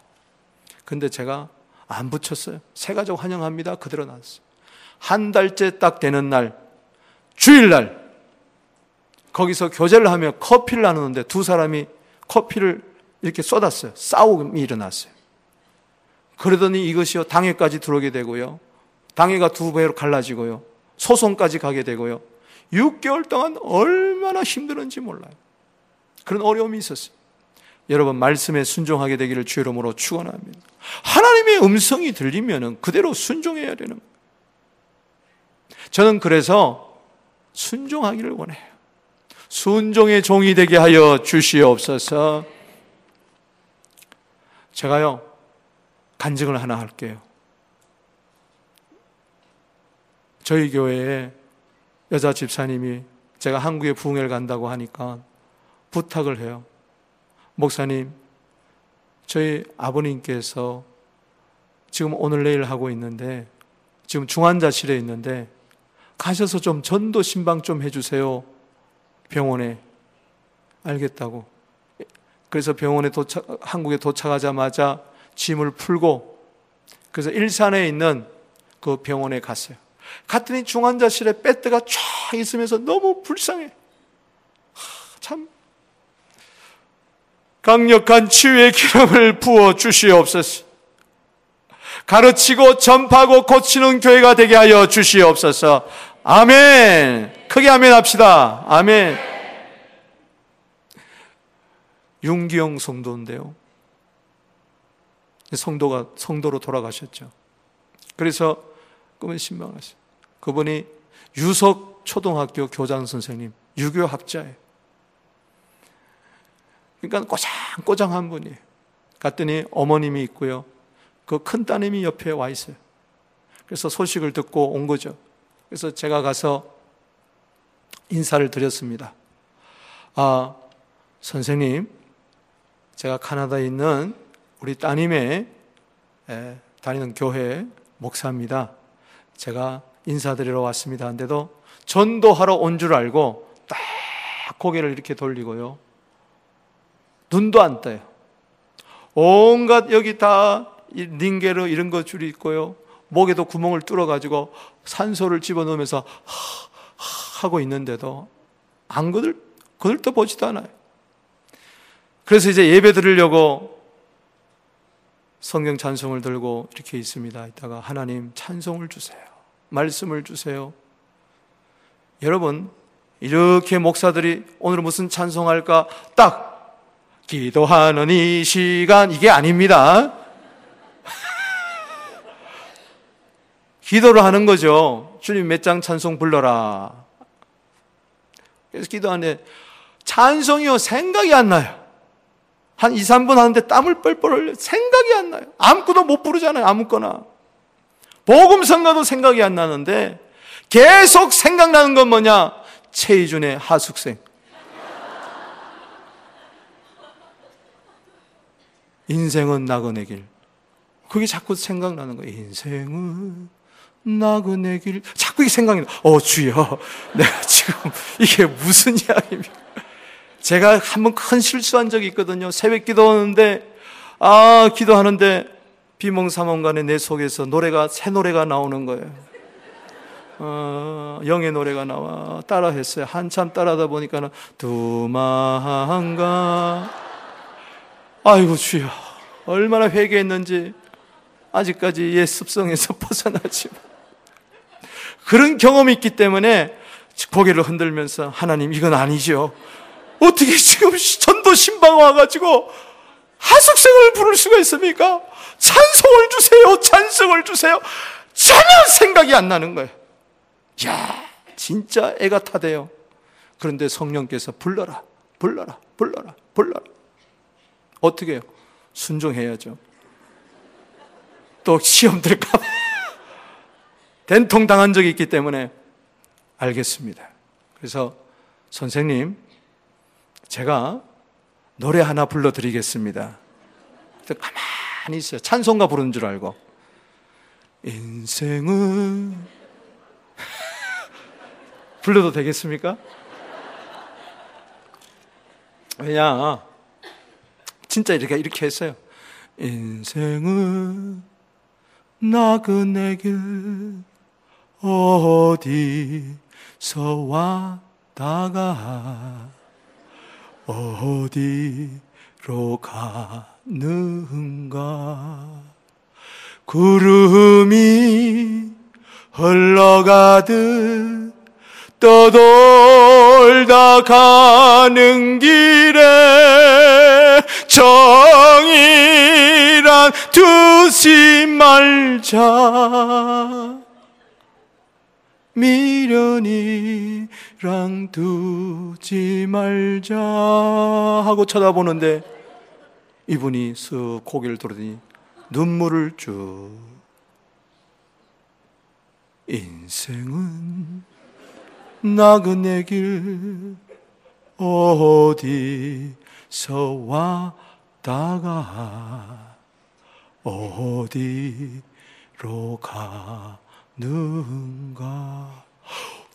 근데 제가 안 붙였어요. 새 가족 환영합니다 그대로 놨어요. 한 달째 딱 되는 날 주일날 거기서 교제를 하며 커피를 나누는데 두 사람이 커피를 이렇게 쏟았어요. 싸움이 일어났어요. 그러더니 이것이요 당회까지 들어오게 되고요, 당회가 2배로 갈라지고요, 소송까지 가게 되고요, 6개월 동안 얼마나 힘들었는지 몰라요. 그런 어려움이 있었어요. 여러분, 말씀에 순종하게 되기를 주의 이름으로 축원합니다. 하나님의 음성이 들리면 그대로 순종해야 되는 거예요. 저는 그래서 순종하기를 원해요. 순종의 종이 되게 하여 주시옵소서. 제가요, 간증을 하나 할게요. 저희 교회에 여자 집사님이 제가 한국에 부흥회를 간다고 하니까 부탁을 해요. 목사님, 저희 아버님께서 지금 오늘 내일 하고 있는데 지금 중환자실에 있는데 가셔서 좀 전도 신방 좀 해주세요. 병원에. 알겠다고. 그래서 병원에 한국에 도착하자마자 짐을 풀고 그래서 일산에 있는 그 병원에 갔어요. 갔더니 중환자실에 배트가 쫙 있으면서 너무 불쌍해. 참 강력한 치유의 기름을 부어 주시옵소서. 가르치고 전파하고 고치는 교회가 되게 하여 주시옵소서. 아멘. 크게 아멘 합시다. 아멘. 윤기영 성도인데요, 성도가 성도로 돌아가셨죠. 그래서 꿈에 신방하세요. 그분이 유석 초등학교 교장 선생님, 유교 학자예요. 그러니까 꼬장꼬장한 분이에요. 갔더니 어머님이 있고요, 그 큰 따님이 옆에 와 있어요. 그래서 소식을 듣고 온 거죠. 그래서 제가 가서 인사를 드렸습니다. 아, 선생님, 제가 캐나다에 있는 우리 따님의 다니는 교회 목사입니다. 제가 인사드리러 왔습니다. 한데도 전도하러 온 줄 알고 딱 고개를 이렇게 돌리고요, 눈도 안 떠요. 온갖 여기 다 링게르 이런 거 줄이 있고요, 목에도 구멍을 뚫어가지고 산소를 집어넣으면서 하고 있는데도 안 그들도 보지도 않아요. 그래서 이제 예배 드리려고 성경 찬송을 들고 이렇게 있습니다. 이따가 하나님 찬송을 주세요, 말씀을 주세요. 여러분, 이렇게 목사들이 오늘 무슨 찬송할까 딱 기도하는 이 시간, 이게 아닙니다. 기도를 하는 거죠. 주님 몇 장 찬송 불러라. 그래서 기도하는데 찬송이요 생각이 안 나요. 한 2, 3분 하는데 땀을 뻘뻘 흘려요. 생각이 안 나요. 아무것도 못 부르잖아요. 아무거나. 복음성가도 생각이 안 나는데 계속 생각나는 건 뭐냐? 최희준의 하숙생. 인생은 나그네 길. 그게 자꾸 생각나는 거예요. 인생은 나그네 길. 자꾸 이게 생각이 나. 주여, 내가 지금 이게 무슨 이야기입니까? 제가 한번 큰 실수한 적이 있거든요. 새벽 기도하는데, 비몽사몽간에 내 속에서 새 노래가 나오는 거예요. 영의 노래가 나와. 따라 했어요. 한참 따라하다 보니까는 두만가. 아이고 주여, 얼마나 회개했는지 아직까지 옛 습성에서 벗어나지. 그런 경험이 있기 때문에 고개를 흔들면서 하나님 이건 아니죠. 어떻게 지금 전도 신방 와가지고 하숙생을 부를 수가 있습니까? 찬송을 주세요, 찬송을 주세요. 전혀 생각이 안 나는 거예요. 야, 진짜 애가 타대요. 그런데 성령께서 불러라, 불러라, 불러라, 불러라. 어떻게 해요? 순종해야죠. 또 시험 들까 봐. 된통 당한 적이 있기 때문에 알겠습니다. 그래서 선생님, 제가 노래 하나 불러드리겠습니다. 가만히 있어요. 찬송가 부르는 줄 알고. 인생은 불러도 되겠습니까? 왜냐, 진짜 이렇게 했어요. 인생은 나그네 길 어디서 왔다가 어디로 가는가. 구름이 흘러가듯 떠돌다 가는 길에 정이란 두지 말자, 미련이랑 두지 말자 하고 쳐다보는데 이분이 쓱 고개를 돌더니 눈물을 쭉. 인생은 나그네 길 어디서 왔다가 어디로 가는가.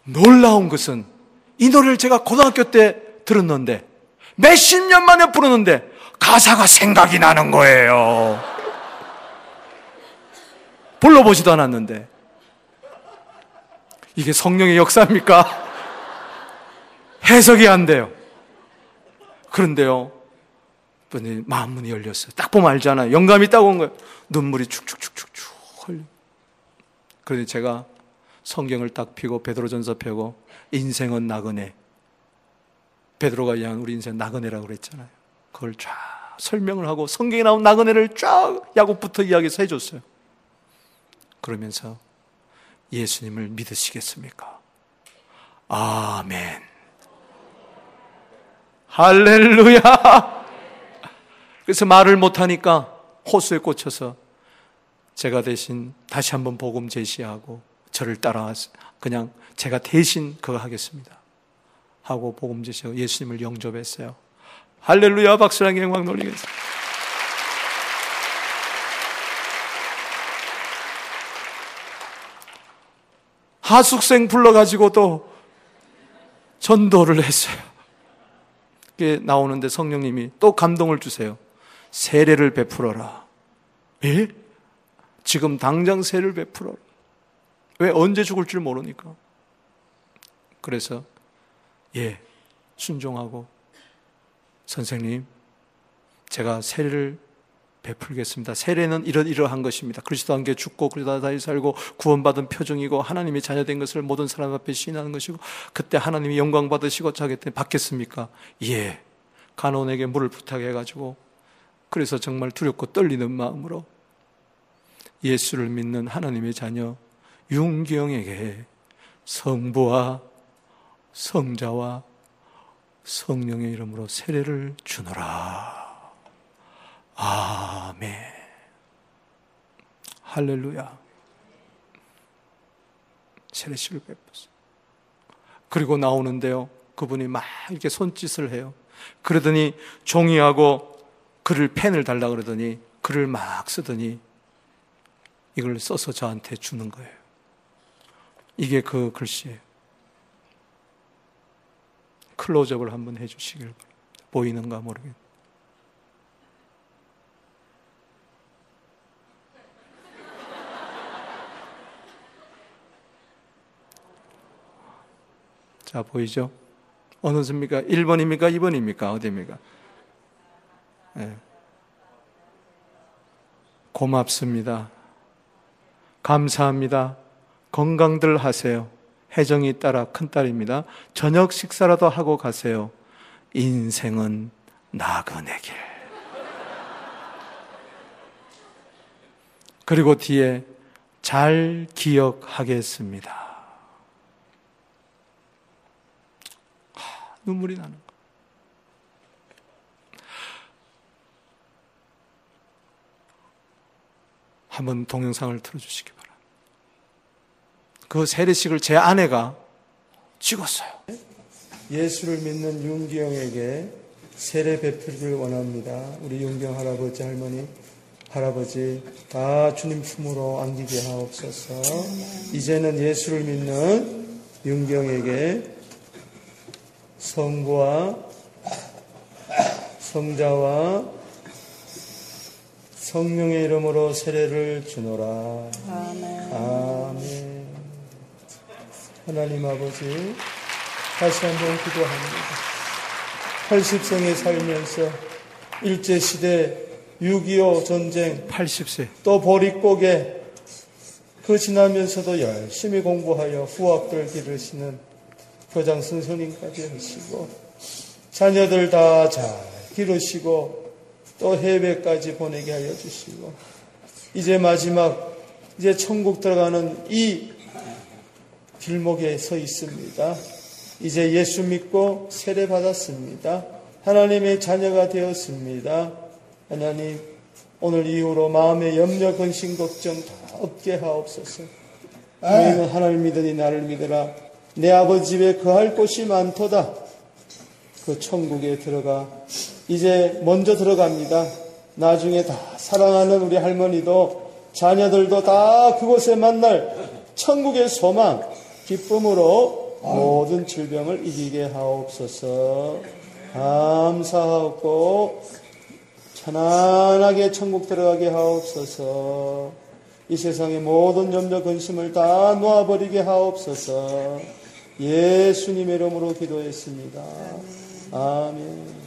놀라운 것은 이 노래를 제가 고등학교 때 들었는데 몇십 년 만에 부르는데 가사가 생각이 나는 거예요. 불러보지도 않았는데. 이게 성령의 역사입니까? 해석이 안 돼요. 그런데요, 마음 문이 열렸어요. 딱 보면 알잖아요. 영감이 딱 온 거예요. 눈물이 축축축축축 헐. 그러니 제가 성경을 딱 펴고 베드로전서 펴고 인생은 나그네. 베드로가 이야기한 우리 인생 나그네라고 그랬잖아요. 그걸 쫙 설명을 하고 성경에 나온 나그네를 쫙 야곱부터 이야기해서 해줬어요. 그러면서 예수님을 믿으시겠습니까? 아멘. 할렐루야. 그래서 말을 못하니까 호수에 꽂혀서 제가 대신 다시 한번 복음 제시하고 저를 따라와서 그냥 제가 대신 그거 하겠습니다 하고 복음 제시하고 예수님을 영접했어요. 할렐루야. 박수랑 영광 돌리겠습니다. 하숙생 불러가지고 또 전도를 했어요. 그게 나오는데 성령님이 또 감동을 주세요. 세례를 베풀어라. 예? 지금 당장 세례를 베풀어라. 왜? 언제 죽을 줄 모르니까. 그래서 예, 순종하고 선생님 제가 세례를 베풀겠습니다. 세례는 이러한 것입니다. 그리스도와 함께 죽고 그리스도와 다시 살고 구원받은 표징이고 하나님의 자녀된 것을 모든 사람 앞에 시인하는 것이고 그때 하나님이 영광 받으시고 자기 때 받겠습니까? 예. 간호원에게 물을 부탁해가지고 그래서 정말 두렵고 떨리는 마음으로 예수를 믿는 하나님의 자녀 윤기영에게 성부와 성자와 성령의 이름으로 세례를 주노라. 아멘. 할렐루야. 세례식을 베푸세요. 그리고 나오는데요, 그분이 막 이렇게 손짓을 해요. 그러더니 종이하고 글을 펜을 달라 그러더니 글을 막 쓰더니 이걸 써서 저한테 주는 거예요. 이게 그 글씨예요. 클로즈업을 한번 해주시길 바랍니다. 보이는가 모르겠는데. 자, 보이죠? 어느 수입니까? 1번입니까? 2번입니까? 어디입니까? 네. 고맙습니다. 감사합니다. 건강들 하세요. 혜정이 따라 큰딸입니다. 저녁 식사라도 하고 가세요. 인생은 나그네 길. 그리고 뒤에 잘 기억하겠습니다. 눈물이 나는 거. 한번 동영상을 틀어주시기 바랍니다. 그 세례식을 제 아내가 찍었어요. 예수를 믿는 윤기영에게 세례 베풀기를 원합니다. 우리 윤기영 할아버지, 할머니, 할아버지 다 주님 품으로 안기게 하옵소서. 이제는 예수를 믿는 윤기영에게 성부와 성자와 성령의 이름으로 세례를 주노라. 아멘. 아멘. 하나님 아버지, 다시 한번 기도합니다. 80세에 살면서 일제시대 6.25 전쟁 80세 또 보릿고개 그 지나면서도 열심히 공부하여 후학들 기르시는 교장 선생님까지 하시고 자녀들 다 잘 기르시고 또 해외까지 보내게 하여 주시고 이제 마지막 이제 천국 들어가는 이 길목에 서 있습니다. 이제 예수 믿고 세례 받았습니다. 하나님의 자녀가 되었습니다. 하나님 오늘 이후로 마음의 염려, 근심, 걱정 다 없게 하옵소서. 너희는 하나님을 믿으니 나를 믿으라. 내 아버지 집에 거할 곳이 많도다. 그 천국에 들어가 이제 먼저 들어갑니다. 나중에 다 사랑하는 우리 할머니도 자녀들도 다 그곳에 만날 천국의 소망 기쁨으로 모든 질병을 이기게 하옵소서. 감사하고 편안하게 천국 들어가게 하옵소서. 이 세상의 모든 염려 근심을 다 놓아버리게 하옵소서. 예수님의 이름으로 기도했습니다. 아멘.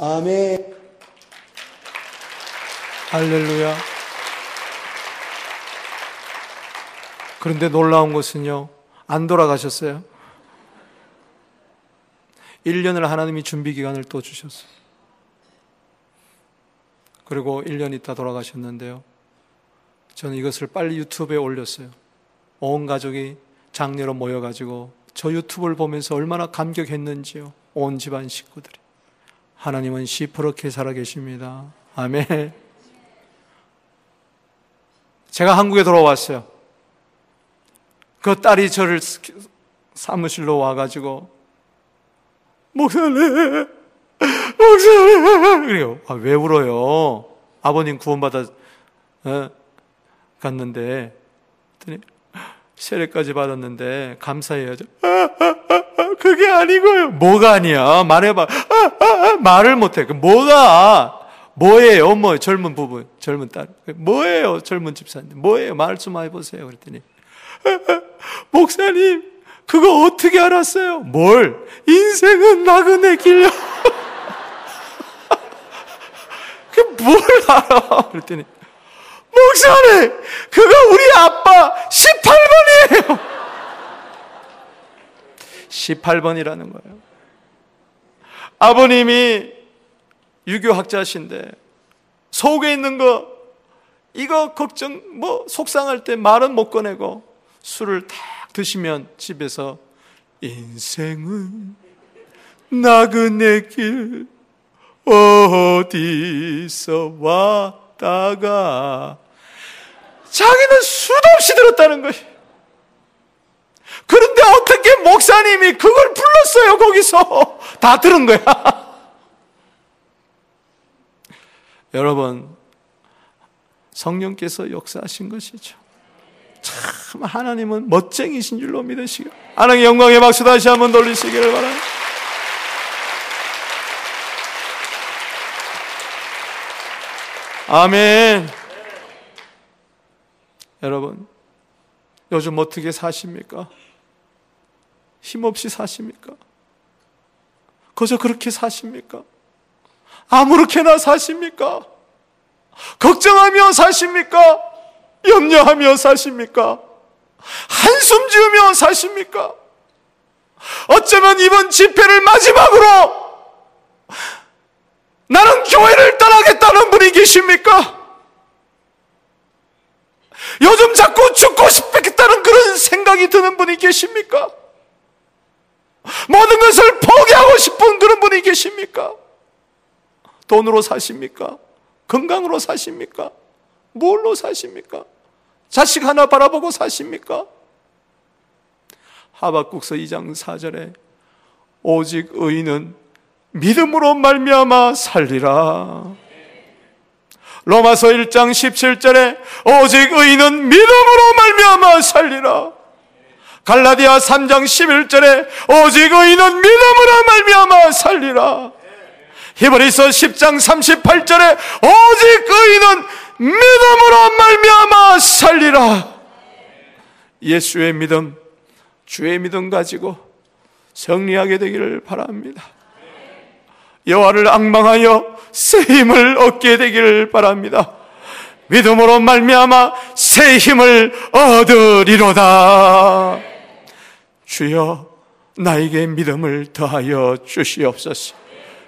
아멘. 할렐루야. 그런데 놀라운 것은요, 안 돌아가셨어요. 1년을 하나님이 준비 기간을 또 주셨어요. 그리고 1년 있다 돌아가셨는데요, 저는 이것을 빨리 유튜브에 올렸어요. 온 가족이 장례로 모여가지고 저 유튜브를 보면서 얼마나 감격했는지요. 온 집안 식구들이. 하나님은 시퍼렇게 살아계십니다. 아멘. 제가 한국에 돌아왔어요. 그 딸이 저를 사무실로 와가지고 목사님, 목사님 그래요. 아, 왜 울어요? 아버님 구원받아 갔는데, 그랬더니 세례까지 받았는데 감사해야죠. 그게 아니고요. 뭐가 아니야? 말해봐. 말을 못해. 뭐가? 뭐예요? 뭐 젊은 부부, 젊은 딸. 뭐예요? 젊은 집사님. 뭐예요? 말 좀 해보세요. 그랬더니 목사님, 그거 어떻게 알았어요? 뭘? 인생은 나그네 길이야. 그 뭘 알아? 그랬더니 목사님, 그거 우리 아빠 18번이에요. 18번이라는 거예요. 아버님이 유교학자신데 속에 있는 거, 이거 걱정, 뭐 속상할 때 말은 못 꺼내고 술을 딱 드시면 집에서 인생은 나그네 길 어디서 왔다가, 자기는 수도 없이 들었다는 거예요. 그런데 어떻게 목사님이 그걸 불렀어요? 거기서 다 들은 거야. 여러분, 성령께서 역사하신 것이죠. 참 하나님은 멋쟁이신 줄로 믿으시고, 하나님 영광의 박수 다시 한번 돌리시기를 바랍니다. 아멘. 여러분, 요즘 어떻게 사십니까? 힘없이 사십니까? 거저 그렇게 사십니까? 아무렇게나 사십니까? 걱정하며 사십니까? 염려하며 사십니까? 한숨 지으며 사십니까? 어쩌면 이번 집회를 마지막으로 나는 교회를 떠나겠다는 분이 계십니까? 요즘 자꾸 죽고 싶겠다는 그런 생각이 드는 분이 계십니까? 모든 것을 포기하고 싶은 그런 분이 계십니까? 돈으로 사십니까? 건강으로 사십니까? 뭘로 사십니까? 자식 하나 바라보고 사십니까? 하박국서 2장 4절에 오직 의인은 믿음으로 말미암아 살리라. 로마서 1장 17절에 오직 의인은 믿음으로 말미암아 살리라. 갈라디아 3장 11절에 오직 의인은 믿음으로 말미암아 살리라. 히브리서 10장 38절에 오직 의인은 믿음으로 말미암아 살리라. 예수의 믿음, 주의 믿음 가지고 승리하게 되기를 바랍니다. 여호와를 앙망하여 새 힘을 얻게 되기를 바랍니다. 믿음으로 말미암아 새 힘을 얻으리로다. 주여, 나에게 믿음을 더하여 주시옵소서.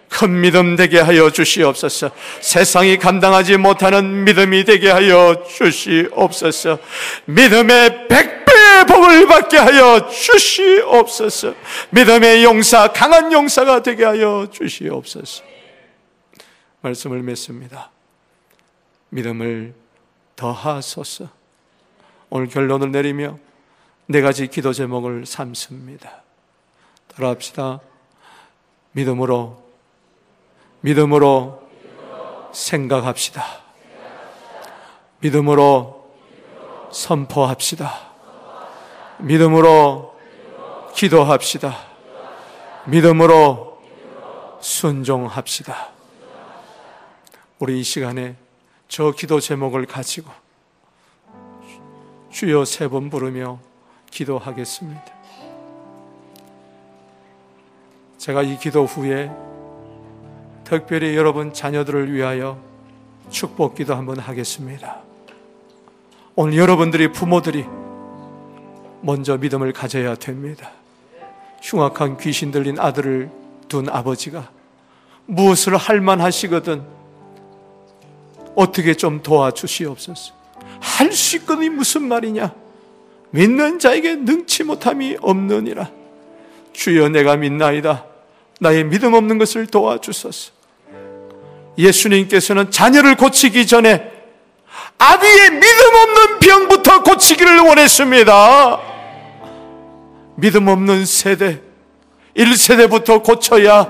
큰 믿음 되게 하여 주시옵소서. 세상이 감당하지 못하는 믿음이 되게 하여 주시옵소서. 믿음의 100배의 복을 받게 하여 주시옵소서. 믿음의 용사, 강한 용사가 되게 하여 주시옵소서. 말씀을 맺습니다. 믿음을 더하소서. 오늘 결론을 내리며 네 가지 기도 제목을 삼습니다. 따라 합시다. 믿음으로 생각합시다. 믿음으로 선포합시다. 믿음으로 기도합시다. 믿음으로 순종합시다. 우리 이 시간에 저 기도 제목을 가지고 주여 세 번 부르며 기도하겠습니다. 제가 이 기도 후에 특별히 여러분 자녀들을 위하여 축복기도 한번 하겠습니다. 오늘 여러분들이, 부모들이 먼저 믿음을 가져야 됩니다. 흉악한 귀신 들린 아들을 둔 아버지가 무엇을 할만하시거든 어떻게 좀 도와주시옵소서. 할 수 있거든이 무슨 말이냐? 믿는 자에게 능치 못함이 없느니라. 주여 내가 믿나이다. 나의 믿음 없는 것을 도와주소서. 예수님께서는 자녀를 고치기 전에 아비의 믿음 없는 병부터 고치기를 원했습니다. 믿음 없는 세대 1세대부터 고쳐야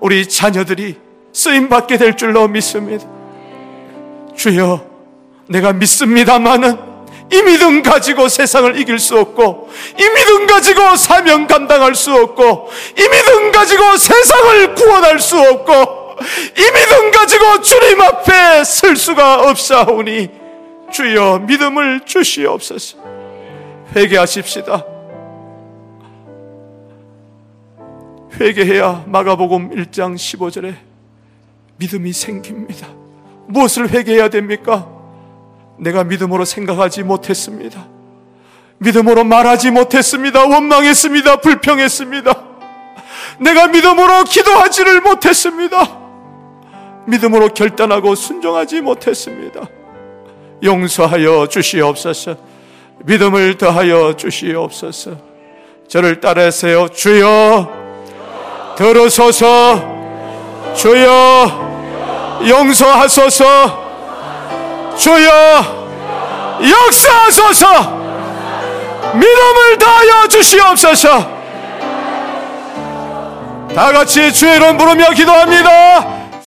우리 자녀들이 쓰임받게 될 줄로 믿습니다. 주여 내가 믿습니다마는 이 믿음 가지고 세상을 이길 수 없고, 이 믿음 가지고 사명 감당할 수 없고, 이 믿음 가지고 세상을 구원할 수 없고, 이 믿음 가지고 주님 앞에 설 수가 없사오니 주여 믿음을 주시옵소서. 회개하십시다. 회개해야 마가복음 1장 15절에 믿음이 생깁니다. 무엇을 회개해야 됩니까? 내가 믿음으로 생각하지 못했습니다. 믿음으로 말하지 못했습니다. 원망했습니다. 불평했습니다. 내가 믿음으로 기도하지를 못했습니다. 믿음으로 결단하고 순종하지 못했습니다. 용서하여 주시옵소서. 믿음을 더하여 주시옵소서. 저를 따르세요. 주여 들으소서. 주여 용서하소서. 주여 역사하소서. 믿음을 다하여 주시옵소서. 다같이 주의 이름 부르며 기도합니다.